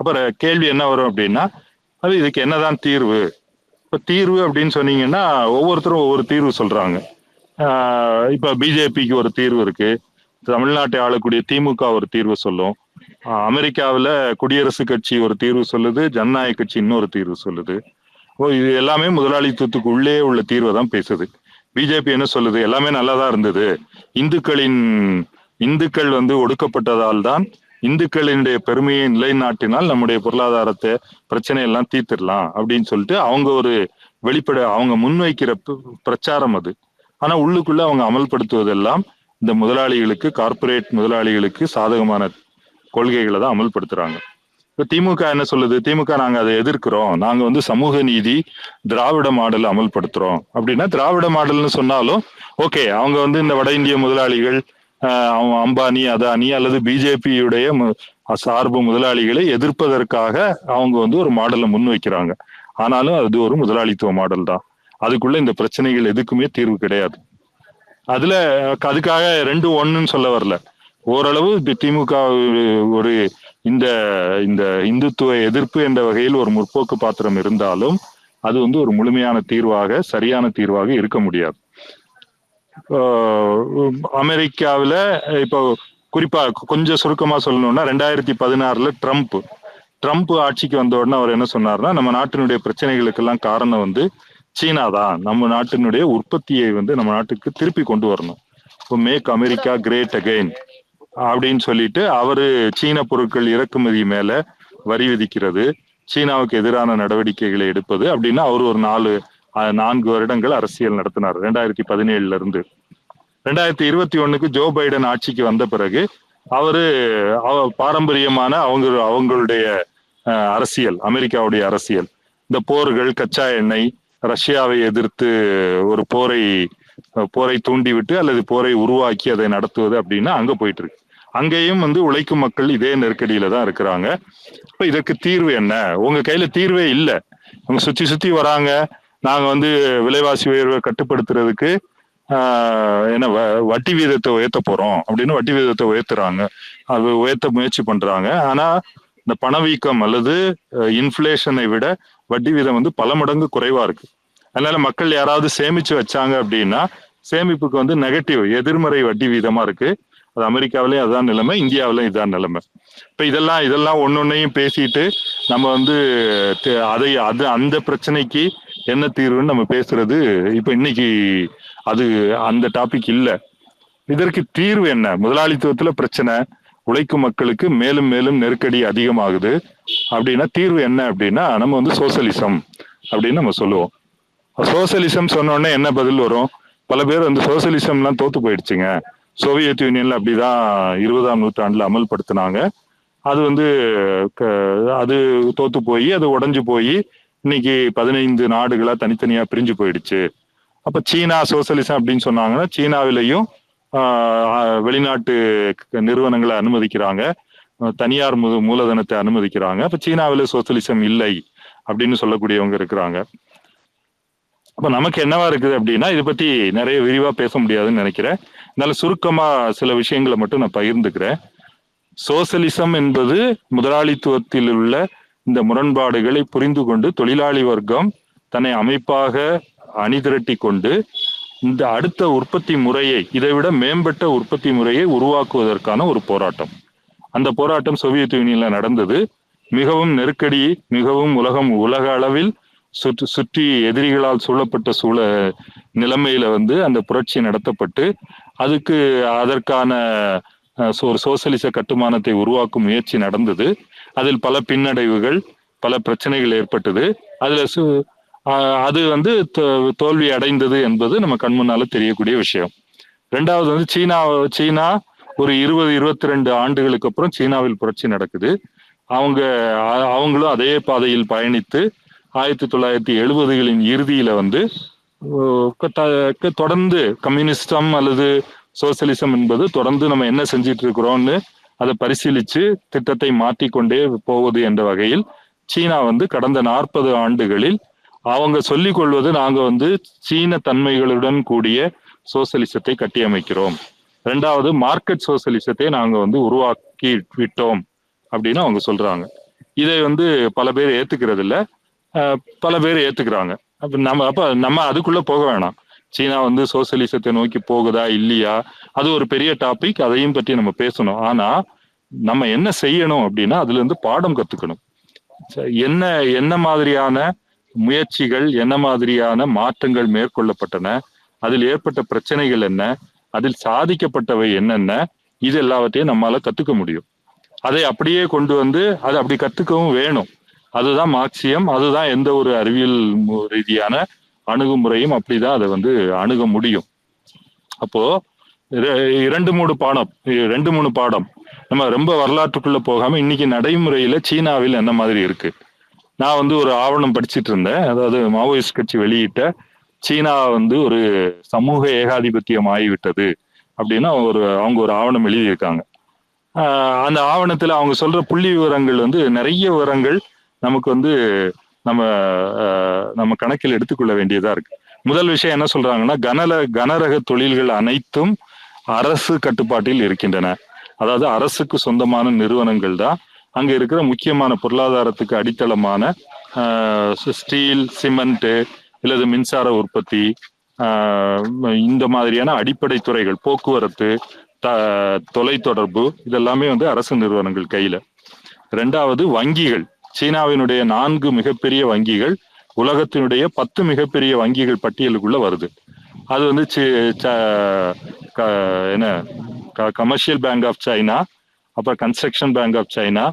அப்புறம் கேள்வி என்ன வரும் அப்படின்னா, அது இதுக்கு என்னதான் தீர்வு? இப்போ தீர்வு அப்படின்னு சொன்னீங்கன்னா ஒவ்வொருத்தரும் ஒவ்வொரு தீர்வு சொல்றாங்க. இப்போ பிஜேபிக்கு ஒரு தீர்வு இருக்கு, தமிழ்நாட்டை ஆளக்கூடிய திமுக ஒரு தீர்வு சொல்லும், அமெரிக்காவில் குடியரசுக் கட்சி ஒரு தீர்வு சொல்லுது, ஜனநாயக கட்சி இன்னொரு தீர்வு சொல்லுது. இது எல்லாமே முதலாளித்துவத்துக்கு உள்ளே உள்ள தீர்வை தான் பேசுது. பிஜேபி என்ன சொல்லுது, எல்லாமே நல்லாதான் இருந்தது, இந்துக்கள் வந்து ஒடுக்கப்பட்டதால் தான், இந்துக்களினுடைய பெருமையை நிலைநாட்டினால் நம்முடைய பொருளாதாரத்தை பிரச்சனையெல்லாம் தீர்த்திடலாம் அப்படின்னு சொல்லிட்டு அவங்க ஒரு வெளிப்பட அவங்க முன்வைக்கிற பிரச்சாரம் அது. ஆனா உள்ளுக்குள்ள அவங்க அமல்படுத்துவதெல்லாம் இந்த முதலாளிகளுக்கு, கார்பரேட் முதலாளிகளுக்கு சாதகமான கொள்கைகளை தான் அமல்படுத்துறாங்க. இப்போ திமுக என்ன சொல்லுது, திமுக நாங்கள் அதை எதிர்க்கிறோம், நாங்கள் வந்து சமூக நீதி திராவிட மாடல் அமல்படுத்துறோம் அப்படின்னா, திராவிட மாடல்னு சொன்னாலும் ஓகே, அவங்க வந்து இந்த வட இந்திய முதலாளிகள், அம்பானி அதானி அல்லது பிஜேபியுடைய சார்பு முதலாளிகளை எதிர்ப்பதற்காக அவங்க வந்து ஒரு மாடலை முன்வைக்கிறாங்க. ஆனாலும் அது ஒரு முதலாளித்துவ மாடல் தான், அதுக்குள்ள இந்த பிரச்சனைகள் எதுக்குமே தீர்வு கிடையாது. அதுல அதுக்காக 2-1ன்னு சொல்ல வரல, ஓரளவு திமுக ஒரு இந்த இந்துத்துவ எதிர்ப்பு என்ற வகையில் ஒரு முற்போக்கு பாத்திரம் இருந்தாலும் அது வந்து ஒரு முழுமையான தீர்வாக, சரியான தீர்வாக இருக்க முடியாது. அமெரிக்காவில் இப்போ குறிப்பா கொஞ்சம் சுருக்கமா சொல்லணும்னா 2016 ட்ரம்ப் ஆட்சிக்கு வந்த உடனே அவர் என்ன சொன்னார்னா, நம்ம நாட்டினுடைய பிரச்சனைகளுக்கெல்லாம் காரணம் சீனா தான், நம்ம நாட்டினுடைய உற்பத்தியை நம்ம நாட்டுக்கு திருப்பி கொண்டு வரணும், இப்போ மேக் அமெரிக்கா கிரேட் அகைன் அப்படின்னு சொல்லிட்டு அவரு சீன பொருட்கள் இறக்குமதி மேல வரி விதிக்கிறது, சீனாவுக்கு எதிரான நடவடிக்கைகளை எடுப்பது அப்படின்னு அவர் ஒரு 4 வருடங்கள் அரசியல் நடத்தினார் 2017 இருந்து. 2021 ஜோ பைடன் ஆட்சிக்கு வந்த பிறகு அவரு பாரம்பரியமான அவங்களுடைய அரசியல், அமெரிக்காவுடைய அரசியல், இந்த போர்கள், கச்சா எண்ணெய், ரஷ்யாவை எதிர்த்து ஒரு போரை தூண்டிவிட்டு அல்லது போரை உருவாக்கி அதை நடத்துவது அப்படின்னா அங்க போயிட்டு இருக்கு. அங்கேயும் உழைக்கும் மக்கள் இதே நெருக்கடியில தான் இருக்கிறாங்க. இப்ப இதற்கு தீர்வு என்ன? உங்க கையில தீர்வே இல்லை. அவங்க சுத்தி வராங்க. நாங்க விலைவாசி உயர்வை கட்டுப்படுத்துறதுக்கு என்ன வட்டி வீதத்தை உயர்த்த போறோம் அப்படின்னு வட்டி வீதத்தை உயர்த்துறாங்க, அது உயர்த்த முயற்சி பண்றாங்க. ஆனா இந்த பணவீக்கம் அல்லது இன்ஃபிளேஷனை விட வட்டி வீதம் பல மடங்கு குறைவா இருக்கு. அதனால மக்கள் யாராவது சேமிச்சு வச்சாங்க அப்படின்னா சேமிப்புக்கு நெகட்டிவ், எதிர்மறை வட்டி வீதமா இருக்கு. அது அமெரிக்காவிலேயும் அதான் நிலைமை, இந்தியாவிலையும் இதான் நிலைமை. இப்ப இதெல்லாம் ஒன்னொன்னையும் பேசிட்டு நம்ம அந்த பிரச்சனைக்கு என்ன தீர்வுன்னு நம்ம பேசுறது இப்ப இன்னைக்கு அது அந்த டாபிக் இல்லை. இதற்கு தீர்வு என்ன? முதலாளித்துவத்துல பிரச்சனை, உழைக்கும் மக்களுக்கு மேலும் மேலும் நெருக்கடி அதிகமாகுது அப்படின்னா தீர்வு என்ன அப்படின்னா நம்ம சோசலிசம் அப்படின்னு நம்ம சொல்லுவோம். சோசலிசம் சொன்னோடனே என்ன பதில் வரும்? பல பேர் சோசலிசம்லாம் தோத்து போயிடுச்சுங்க, சோவியத் யூனியன்ல அப்படிதான் 20ஆம் நூற்றாண்டுல அமல்படுத்தினாங்க, அது தோத்து போய் அது உடஞ்சு போய் இன்னைக்கு 15 நாடுகளா தனித்தனியா பிரிஞ்சு போயிடுச்சு. அப்ப சீனா சோசலிசம் அப்படின்னு சொன்னாங்கன்னா சீனாவிலையும் வெளிநாட்டு நிறுவனங்களை அனுமதிக்கிறாங்க, தனியார் மூலதனத்தை அனுமதிக்கிறாங்க. அப்ப சீனாவில சோசலிசம் இல்லை அப்படின்னு சொல்லக்கூடியவங்க இருக்கிறாங்க. அப்ப நமக்கு என்னவா இருக்குது அப்படின்னா இதை பத்தி நிறைய விரிவா பேச முடியாதுன்னு நினைக்கிறேன். அதனால சுருக்கமா சில விஷயங்களை மட்டும் நான் பகிர்ந்துக்கிறேன். சோசலிசம் என்பது முதலாளித்துவத்தில் உள்ள இந்த முரண்பாடுகளை புரிந்து கொண்டு தொழிலாளி வர்க்கம் தன்னை அமைப்பாக அணிதிரட்டி கொண்டு இந்த அடுத்த உற்பத்தி முறையை, இதை விட மேம்பட்ட உற்பத்தி முறையை உருவாக்குவதற்கான ஒரு போராட்டம். அந்த போராட்டம் சோவியத் யூனியன்ல நடந்தது. மிகவும் நெருக்கடி, மிகவும் உலக அளவில் சுற்றி எதிரிகளால் சூழப்பட்ட நிலைமையில அந்த புரட்சி நடத்தப்பட்டு அதற்கான ஒரு சோசலிச கட்டுமானத்தை உருவாக்கும் முயற்சி நடந்தது. அதில் பல பின்னடைவுகள், பல பிரச்சனைகள் ஏற்பட்டது. அதுல அது தோல்வி அடைந்தது என்பது நம்ம கண்முன்னால தெரியக்கூடிய விஷயம். ரெண்டாவது சீனா ஒரு 20-22 ஆண்டுகளுக்கு அப்புறம் சீனாவில் புரட்சி நடக்குது. அவங்களும் அதே பாதையில் பயணித்து 1970களின் இறுதியில தொடர்ந்து கம்யூனிஸ்டம் அல்லது சோசலிசம் என்பது தொடர்ந்து நம்ம என்ன செஞ்சிட்டு இருக்கிறோம்னு அதை பரிசீலிச்சு திட்டத்தை மாற்றிக்கொண்டே போவது என்ற வகையில் சீனா கடந்த 40 ஆண்டுகளில் அவங்க சொல்லிக் கொள்வது நாங்க சீன தன்மைகளுடன் கூடிய சோசலிசத்தை கட்டியமைக்கிறோம், ரெண்டாவது மார்க்கெட் சோசலிசத்தை நாங்க உருவாக்கி விட்டோம் அப்படின்னு அவங்க சொல்றாங்க. இதை பல பேர் ஏத்துக்கிறது இல்லை, பல பேர் ஏத்துக்கிறாங்க. அப்ப நம்ம அதுக்குள்ள போக வேணாம். சீனா சோசலிசத்தை நோக்கி போகுதா இல்லையா அது ஒரு பெரிய டாபிக், அதையும் பற்றி நம்ம பேசணும். ஆனா நம்ம என்ன செய்யணும் அப்படின்னா அதுல பாடம் கத்துக்கணும். என்ன மாதிரியான முயற்சிகள், என்ன மாதிரியான மாற்றங்கள் மேற்கொள்ளப்பட்டன, அதில் ஏற்பட்ட பிரச்சனைகள் என்ன, அதில் சாதிக்கப்பட்டவை என்னென்ன, இது எல்லாவற்றையும் நம்மளால கத்துக்க முடியும். அதை அப்படியே கொண்டு அது அப்படி கத்துக்கவும் வேணும். அதுதான் மார்க்சியம், அதுதான் எந்த ஒரு அறிவியல் ரீதியான அணுகுமுறையும் அப்படிதான் அதை அணுக முடியும். அப்போ 2-3 பாடம் நம்ம ரொம்ப வரலாற்றுக்குள்ள போகாம இன்னைக்கு நடைமுறையில சீனாவில் என்ன மாதிரி இருக்கு. நான் ஒரு ஆவணம் படிச்சுட்டு இருந்தேன், அதாவது மாவோயிஸ்ட் கட்சி வெளியிட்ட சீனா ஒரு சமூக ஏகாதிபத்தியம் ஆகிவிட்டது அப்படின்னா அவங்க ஒரு ஆவணம் எழுதியிருக்காங்க. அந்த ஆவணத்துல அவங்க சொல்ற புள்ளி விவரங்கள் நிறைய விவரங்கள் நமக்கு நம்ம கணக்கில் எடுத்துக்கொள்ள வேண்டியதா இருக்கு. முதல் விஷயம் என்ன சொல்றாங்கன்னா, கனரக தொழில்கள் அனைத்தும் அரசு கட்டுப்பாட்டில் இருக்கின்றன. அதாவது அரசுக்கு சொந்தமான நிறுவனங்கள் தான் அங்க இருக்கிற முக்கியமான பொருளாதாரத்துக்கு அடித்தளமான ஸ்டீல், சிமெண்ட், அல்லது மின்சார உற்பத்தி, இந்த மாதிரியான அடிப்படை துறைகள், போக்குவரத்து, தொலைத்தொடர்பு இதெல்லாமே வந்து அரசு நிறுவனங்கள் கையில. ரெண்டாவது வங்கிகள், சீனாவினுடைய 4 மிகப்பெரிய வங்கிகள் உலகத்தினுடைய 10 மிகப்பெரிய வங்கிகள் பட்டியலுக்குள்ள வருது. அது வந்து என்ன கமர்ஷியல் பேங்க் ஆஃப் சைனா, அப்புறம் கன்ஸ்ட்ரக்ஷன் பேங்க் ஆஃப் சைனா,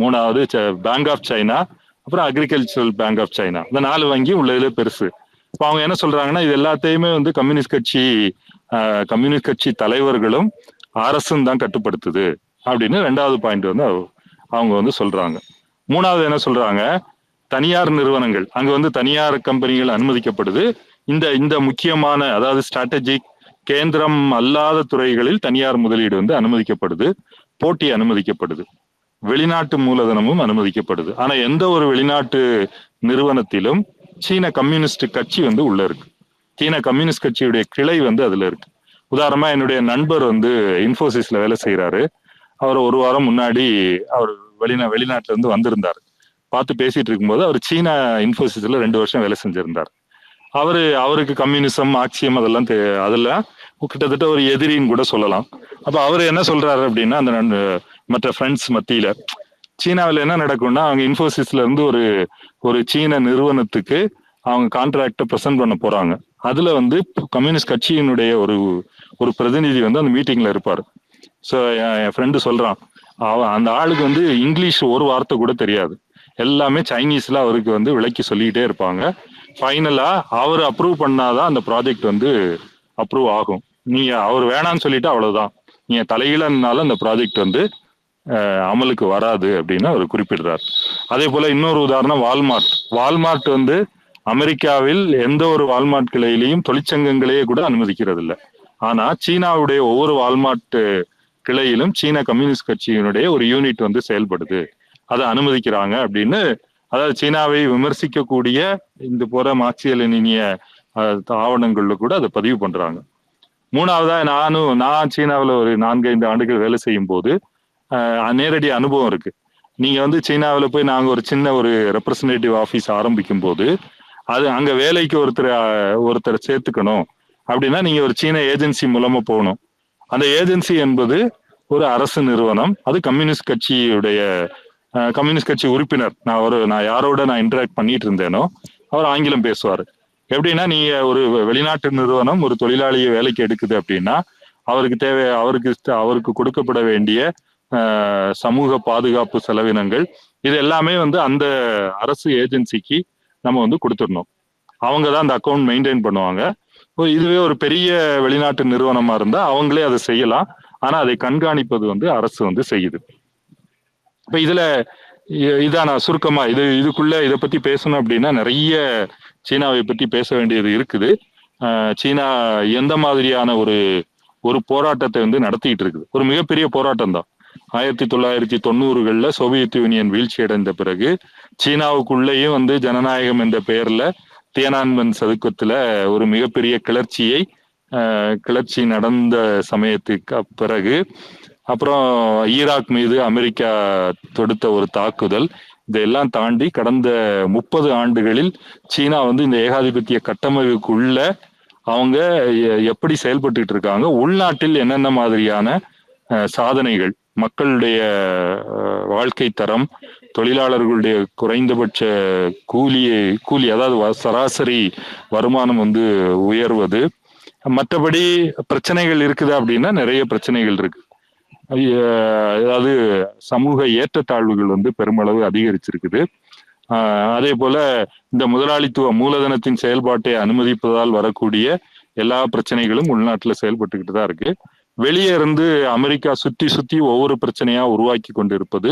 மூணாவது பேங்க் ஆஃப் சைனா, அப்புறம் அக்ரிகல்ச்சரல் பேங்க் ஆஃப் சைனா. இந்த 4 வங்கி உள்ளதுல பெருசு. இப்போ அவங்க என்ன சொல்றாங்கன்னா, இது எல்லாத்தையுமே வந்து கம்யூனிஸ்ட் கட்சி தலைவர்களும் அரசும் தான் கட்டுப்படுத்துது அப்படின்னு ரெண்டாவது பாயிண்ட் வந்து அவங்க வந்து சொல்றாங்க. மூணாவது என்ன சொல்றாங்க, தனியார் நிறுவனங்கள், அங்க வந்து தனியார் கம்பெனிகள் அனுமதிக்கப்படுது. இந்த முக்கியமான, அதாவது ஸ்ட்ராட்டஜிக் கேந்திரம் அல்லாத துறைகளில் தனியார் முதலீடு வந்து அனுமதிக்கப்படுது, போட்டி அனுமதிக்கப்படுது, வெளிநாட்டு மூலதனமும் அனுமதிக்கப்படுது. ஆனா எந்த ஒரு வெளிநாட்டு நிறுவனத்திலும் சீன கம்யூனிஸ்ட் கட்சி வந்து உள்ள இருக்கு, சீன கம்யூனிஸ்ட் கட்சியுடைய கிளை வந்து அதுல இருக்கு. உதாரணமா என்னுடைய நண்பர் வந்து இன்ஃபோசிஸ்ல வேலை செய்யறாரு. அவர் ஒரு வாரம் முன்னாடி அவர் வெளிநாட்டுல இருந்து வந்திருந்தார். பார்த்து பேசிட்டு இருக்கும்போது அவர் சீனா இன்ஃபோசிஸ்ல 2 வருஷம் வேலை செஞ்சிருந்தார். அவருக்கு கம்யூனிசம், மார்க்சியம் அதெல்லாம் கிட்டத்தட்ட ஒரு எதிரின்னு கூட சொல்லலாம். அப்ப அவர் என்ன சொல்றாரு அப்படின்னா, அந்த மற்ற ஃப்ரெண்ட்ஸ் மத்தியில சீனாவில் என்ன நடக்கும்னா, அவங்க இன்ஃபோசிஸ்ல இருந்து ஒரு சீன நிறுவனத்துக்கு அவங்க கான்ட்ராக்டை ப்ரெசென்ட் பண்ண போறாங்க. அதுல வந்து கம்யூனிஸ்ட் கட்சியினுடைய ஒரு பிரதிநிதி வந்து அந்த மீட்டிங்ல இருப்பார். ஸோ என் ஃப்ரெண்டு சொல்றான், அந்த ஆளுக்கு வந்து இங்கிலீஷ் ஒரு வார்த்தை கூட தெரியாது, எல்லாமே சைனீஸ்ல அவருக்கு வந்து விளக்கி சொல்லிக்கிட்டே இருப்பாங்க. ஃபைனலா அவர் அப்ரூவ் பண்ணாதான் அந்த ப்ராஜெக்ட் வந்து அப்ரூவ் ஆகும். அவர் வேணான்னு சொல்லிட்டு அவ்வளவுதான், நீங்க தலையிலனால அந்த ப்ராஜெக்ட் வந்து அமலுக்கு வராது அப்படின்னு அவர் குறிப்பிடுறார். அதே போல இன்னொரு உதாரணம் வால்மார்ட் வந்து அமெரிக்காவில் எந்த ஒரு வால்மார்ட் கிளையிலையும் தொழிற்சங்கங்களையே கூட அனுமதிக்கிறது இல்லை. ஆனா சீனாவுடைய ஒவ்வொரு வால்மார்ட் கிளையிலும் சீன கம்யூனிஸ்ட் கட்சியினுடைய ஒரு யூனிட் வந்து செயல்படுது, அதை அனுமதிக்கிறாங்க அப்படின்னு. அதாவது சீனாவை விமர்சிக்கக்கூடிய இந்த போற மார்க்சிய லெனினிய ஆவணங்கள்ல கூட அதை பதிவு பண்றாங்க. மூணாவதா, நான் சீனாவில் ஒரு 4-5 ஆண்டுகள் வேலை செய்யும் போது நேரடி அனுபவம் இருக்கு. நீங்க வந்து சீனாவில் போய் நாங்கள் ஒரு சின்ன ஒரு ரெப்ரசன்டேட்டிவ் ஆஃபீஸ் ஆரம்பிக்கும் போது அது அங்கே வேலைக்கு ஒருத்தரை சேர்த்துக்கணும் அப்படின்னா நீங்க ஒரு சீன ஏஜென்சி மூலமா போகணும். அந்த ஏஜென்சி என்பது ஒரு அரசு நிறுவனம், அது கம்யூனிஸ்ட் கட்சி உறுப்பினர். நான் யாரோட இன்டராக்ட் பண்ணிட்டு இருந்தேனோ அவர் ஆங்கிலம் பேசுவார். எப்படின்னா, நீங்க ஒரு வெளிநாட்டு நிறுவனம் ஒரு தொழிலாளியை வேலைக்கு எடுக்குது அப்படின்னா அவருக்கு கொடுக்கப்பட வேண்டிய சமூக பாதுகாப்பு செலவினங்கள் இது எல்லாமே வந்து அந்த அரசு ஏஜென்சிக்கு நம்ம வந்து கொடுத்துடணும். அவங்க தான் அந்த அக்கௌண்ட் மெயின்டைன் பண்ணுவாங்க. இதுவே ஒரு பெரிய வெளிநாட்டு நிறுவனமா இருந்தா அவங்களே அதை செய்யலாம், ஆனா அதை கண்காணிப்பது வந்து அரசு வந்து செய்யுது. இப்ப இதான் நான் சுருக்கமா இதுக்குள்ள இதை பத்தி பேசணும் அப்படின்னா நிறைய சீனாவை பத்தி பேச வேண்டியது இருக்குது. சீனா எந்த மாதிரியான ஒரு போராட்டத்தை வந்து நடத்திட்டு இருக்குது. ஒரு மிகப்பெரிய போராட்டம் தான். 1990களில் சோவியத் யூனியன் வீழ்ச்சி அடைந்த பிறகு சீனாவுக்குள்ளேயும் வந்து ஜனநாயகம் என்ற பெயர்ல தியானான்மன் சதுக்கத்துல ஒரு மிகப்பெரிய கிளர்ச்சி நடந்த சமயத்துக்கு பிறகு, அப்புறம் ஈராக் மீது அமெரிக்கா தொடுத்த ஒரு தாக்குதல், இதையெல்லாம் தாண்டி கடந்த 30 ஆண்டுகளில் சீனா வந்து இந்த ஏகாதிபத்திய கட்டமைப்புக்குள்ள அவங்க எப்படி செயல்பட்டு இருக்காங்க, உள்நாட்டில் என்னென்ன மாதிரியான சாதனைகள், மக்களுடைய வாழ்க்கை தரம், தொழிலாளர்களுடைய குறைந்தபட்ச கூலி அதாவது சராசரி வருமானம் வந்து உயர்வது, மற்றபடி பிரச்சனைகள் இருக்குது அப்படின்னா நிறைய பிரச்சனைகள் இருக்கு. அதாவது சமூக ஏற்றத்தாழ்வுகள் வந்து பெருமளவு அதிகரிச்சிருக்குது. அதே போல இந்த முதலாளித்துவ மூலதனத்தின் செயல்பாட்டை அனுமதிப்பதால் வரக்கூடிய எல்லா பிரச்சனைகளும் உள்நாட்டுல செயல்பட்டுக்கிட்டு தான் இருக்கு. வெளியே இருந்து அமெரிக்கா சுத்தி ஒவ்வொரு பிரச்சனையா உருவாக்கி கொண்டு இருப்பது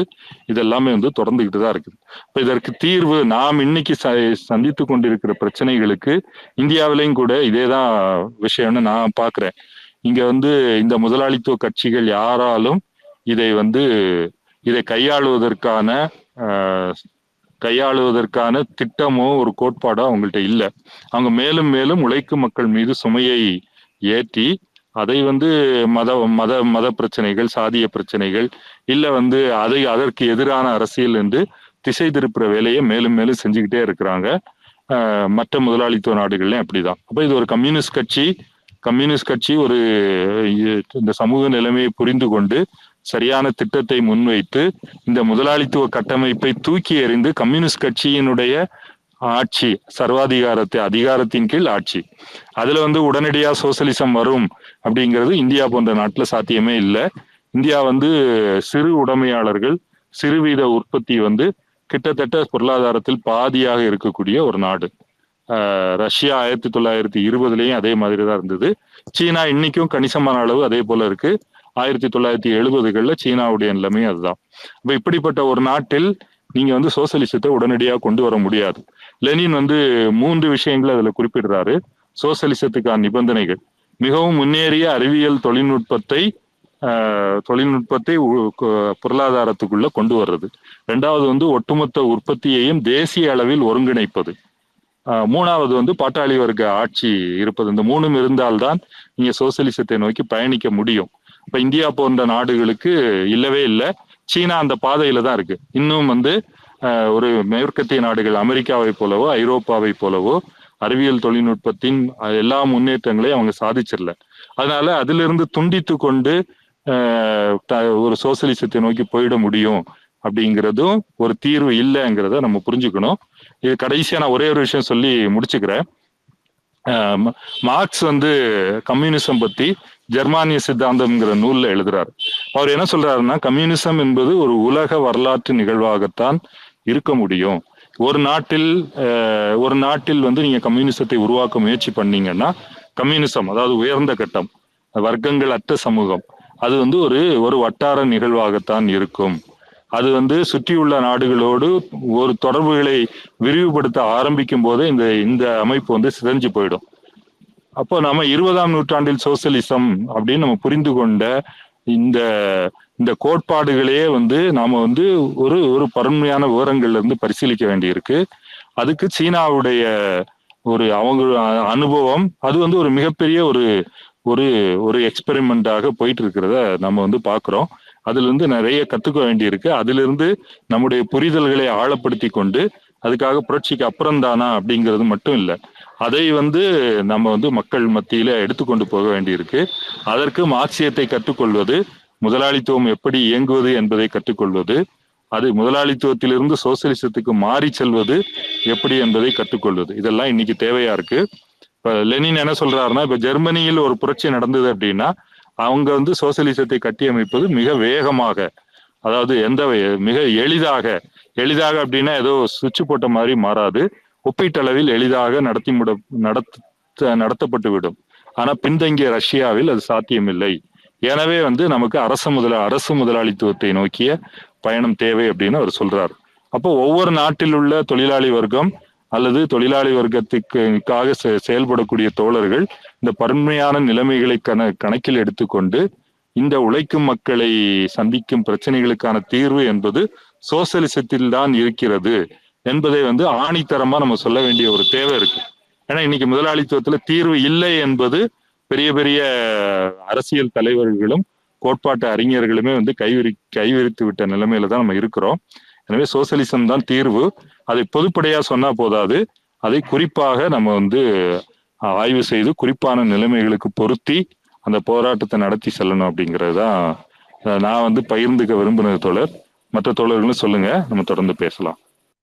இதெல்லாமே வந்து தொடர்ந்துகிட்டு தான் இருக்குது. இப்ப இதற்கு தீர்வு நாம் இன்னைக்கு சந்தித்து கொண்டிருக்கிற பிரச்சனைகளுக்கு இந்தியாவிலையும் கூட இதேதான் விஷயம்னு நான் பாக்குறேன். இங்க வந்து இந்த முதலாளித்துவ கட்சிகள் யாராலும் இதை கையாளுவதற்கான திட்டமோ ஒரு கோட்பாடோ அவங்கள்ட்ட இல்லை. அவங்க மேலும் மேலும் உழைக்கும் மக்கள் மீது சுமையை ஏற்றி அதை வந்து மத பிரச்சனைகள், சாதிய பிரச்சனைகள், இல்லை வந்து அதற்கு எதிரான அரசியல் என்று திசை திருப்புற வேலையை மேலும் மேலும் செஞ்சுக்கிட்டே இருக்கிறாங்க. மற்ற முதலாளித்துவ நாடுகள்லாம் அப்படிதான். அப்ப இது ஒரு கம்யூனிஸ்ட் கட்சி கம்யூனிஸ்ட் கட்சி ஒரு இந்த சமூக நிலைமையை புரிந்து கொண்டு சரியான திட்டத்தை முன்வைத்து இந்த முதலாளித்துவ கட்டமைப்பை தூக்கி எறிந்து கம்யூனிஸ்ட் கட்சியினுடைய ஆட்சி சர்வாதிகாரத்தை அதிகாரத்தின் கீழ் ஆட்சி அதுல உடனடியாக சோசியலிசம் வரும் அப்படிங்கிறது இந்தியா போன்ற நாட்டுல சாத்தியமே இல்லை. இந்தியா சிறு உடைமையாளர்கள் சிறுவீத உற்பத்தி கிட்டத்தட்ட பொருளாதாரத்தில் பாதியாக இருக்கக்கூடிய ஒரு நாடு. ரஷ்யா 1920 அதே மாதிரி தான் இருந்தது. சீனா இன்னைக்கும் கணிசமான அளவு அதே போல இருக்கு. 1970 சீனாவுடைய நிலைமையும் அதுதான். அப்ப இப்படிப்பட்ட ஒரு நாட்டில் நீங்க சோசியலிசத்தை உடனடியாக கொண்டு வர முடியாது. லெனின் 3 விஷயங்களை அதுல குறிப்பிடுறாரு. சோசியலிசத்துக்கான நிபந்தனைகள்: மிகவும் முன்னேறிய அறிவியல் தொழில்நுட்பத்தை பொருளாதாரத்துக்குள்ள கொண்டு வர்றது. 2வது ஒட்டுமொத்த உற்பத்தியையும் தேசிய அளவில் ஒருங்கிணைப்பது. 3வது பாட்டாளி வர்க்க ஆட்சி இருப்பது. இந்த 3ம் இருந்தால்தான் நீங்க சோசியலிசத்தை நோக்கி பயணிக்க முடியும். இப்ப இந்தியா போன்ற நாடுகளுக்கு இல்லவே இல்லை. சீனா அந்த பாதையில தான் இருக்கு. இன்னும் ஒரு மேற்கத்திய நாடுகள் அமெரிக்காவை போலவோ ஐரோப்பாவை போலவோ அறிவியல் தொழில்நுட்பத்தின் எல்லா முன்னேற்றங்களையும் அவங்க சாதிச்சிடல. அதனால அதிலிருந்து துண்டித்து கொண்டு ஒரு சோசியலிசத்தை நோக்கி போயிட முடியும் அப்படிங்கிறதும் ஒரு தீர்வு இல்லைங்கிறத நம்ம புரிஞ்சுக்கணும். இது கடைசியா நான் ஒரே ஒரு விஷயம் சொல்லி முடிச்சுக்கிறேன். மார்க்ஸ் கம்யூனிசம் பத்தி ஜெர்மானிய சித்தாந்தம்ங்கிற நூல்ல எழுதுறாரு. அவர் என்ன சொல்றாருன்னா, கம்யூனிசம் என்பது ஒரு உலக வரலாற்று நிகழ்வாகத்தான் இருக்க முடியும். ஒரு நாட்டில் நீங்க கம்யூனிசத்தை உருவாக்க முயற்சி பண்ணீங்கன்னா, கம்யூனிசம் அதாவது உயர்ந்த கட்டம் வர்க்கங்கள் அற்ற சமூகம், அது ஒரு வட்டார நிகழ்வாகத்தான் இருக்கும். அது சுற்றியுள்ள நாடுகளோடு ஒரு தொடர்புகளை விரிவுபடுத்த ஆரம்பிக்கும் போதே இந்த அமைப்பு சிதைஞ்சு போயிடும். அப்போ நம்ம 20ஆம் நூற்றாண்டில் சோசியலிசம் அப்படின்னு நம்ம புரிந்து கொண்ட இந்த கோட்பாடுகளே நாம ஒரு ஒரு பருமையான விவரங்கள்ல இருந்து பரிசீலிக்க வேண்டியிருக்கு. அதுக்கு சீனாவுடைய ஒரு அவங்க அனுபவம் அது ஒரு மிகப்பெரிய ஒரு ஒரு எக்ஸ்பெரிமெண்டாக போயிட்டு இருக்கிறத நம்ம பாக்குறோம். அதுல இருந்து நிறைய கத்துக்க வேண்டியிருக்கு. அதுல இருந்து நம்முடைய புரிதல்களை ஆழப்படுத்தி கொண்டு அதுக்காக புரட்சிக்கு அப்புறம்தானா அப்படிங்கிறது மட்டும் இல்லை, அதை நம்ம மக்கள் மத்தியில எடுத்துக்கொண்டு போக வேண்டியிருக்கு. அதற்கு மார்க்சியத்தை கற்றுக்கொள்வது, முதலாளித்துவம் எப்படி இயங்குவது என்பதை கற்றுக்கொள்வது, அது முதலாளித்துவத்திலிருந்து சோசியலிசத்துக்கு மாறி செல்வது எப்படி என்பதை கற்றுக்கொள்வது, இதெல்லாம் இன்னைக்கு தேவையா இருக்கு. இப்ப லெனின் என்ன சொல்றாருன்னா, இப்ப ஜெர்மனியில் ஒரு புரட்சி நடந்தது அப்படின்னா அவங்க சோசியலிசத்தை கட்டியமைப்பது மிக வேகமாக, அதாவது மிக எளிதாக அப்படின்னா ஏதோ சுவிட்ச் போட்ட மாதிரி மாறாது, ஒப்பீட்டளவில் எளிதாக நடத்தப்பட்டுவிடும். ஆனா பின்தங்கிய ரஷ்யாவில் அது சாத்தியமில்லை. எனவே நமக்கு அரசு முதலாளித்துவத்தை நோக்கிய பயணம் தேவை அப்படின்னு அவர் சொல்றாரு. அப்போ ஒவ்வொரு நாட்டில் உள்ள தொழிலாளி வர்க்கம் அல்லது தொழிலாளி வர்க்கத்துக்காக செயல்படக்கூடிய தோழர்கள் இந்த பருமையான நிலைமைகளை கணக்கில் எடுத்துக்கொண்டு இந்த உழைக்கும் மக்களை சந்திக்கும் பிரச்சனைகளுக்கான தீர்வு என்பது சோசியலிசத்தில் தான் இருக்கிறது என்பதை ஆணித்தரமா நம்ம சொல்ல வேண்டிய ஒரு தேவை இருக்கு. ஏன்னா இன்னைக்கு முதலாளித்துவத்துல தீர்வு இல்லை என்பது பெரிய பெரிய அரசியல் தலைவர்களும் கோட்பாட்டு அறிஞர்களுமே கைவிரித்து விட்ட நிலைமையில தான் நம்ம இருக்கிறோம். எனவே சோசியலிசம் தான் தீர்வு. அதை பொதுப்படையா சொன்னா போதாது, அதை குறிப்பாக நம்ம ஆய்வு செய்து குறிப்பான நிலைமைகளுக்கு பொருத்தி அந்த போராட்டத்தை நடத்தி செல்லணும் அப்படிங்கிறதுதான் நான் பகிர்ந்துக்க விரும்பினது. தோழர், மற்ற தோழர்களும் சொல்லுங்க, நம்ம தொடர்ந்து பேசலாம்.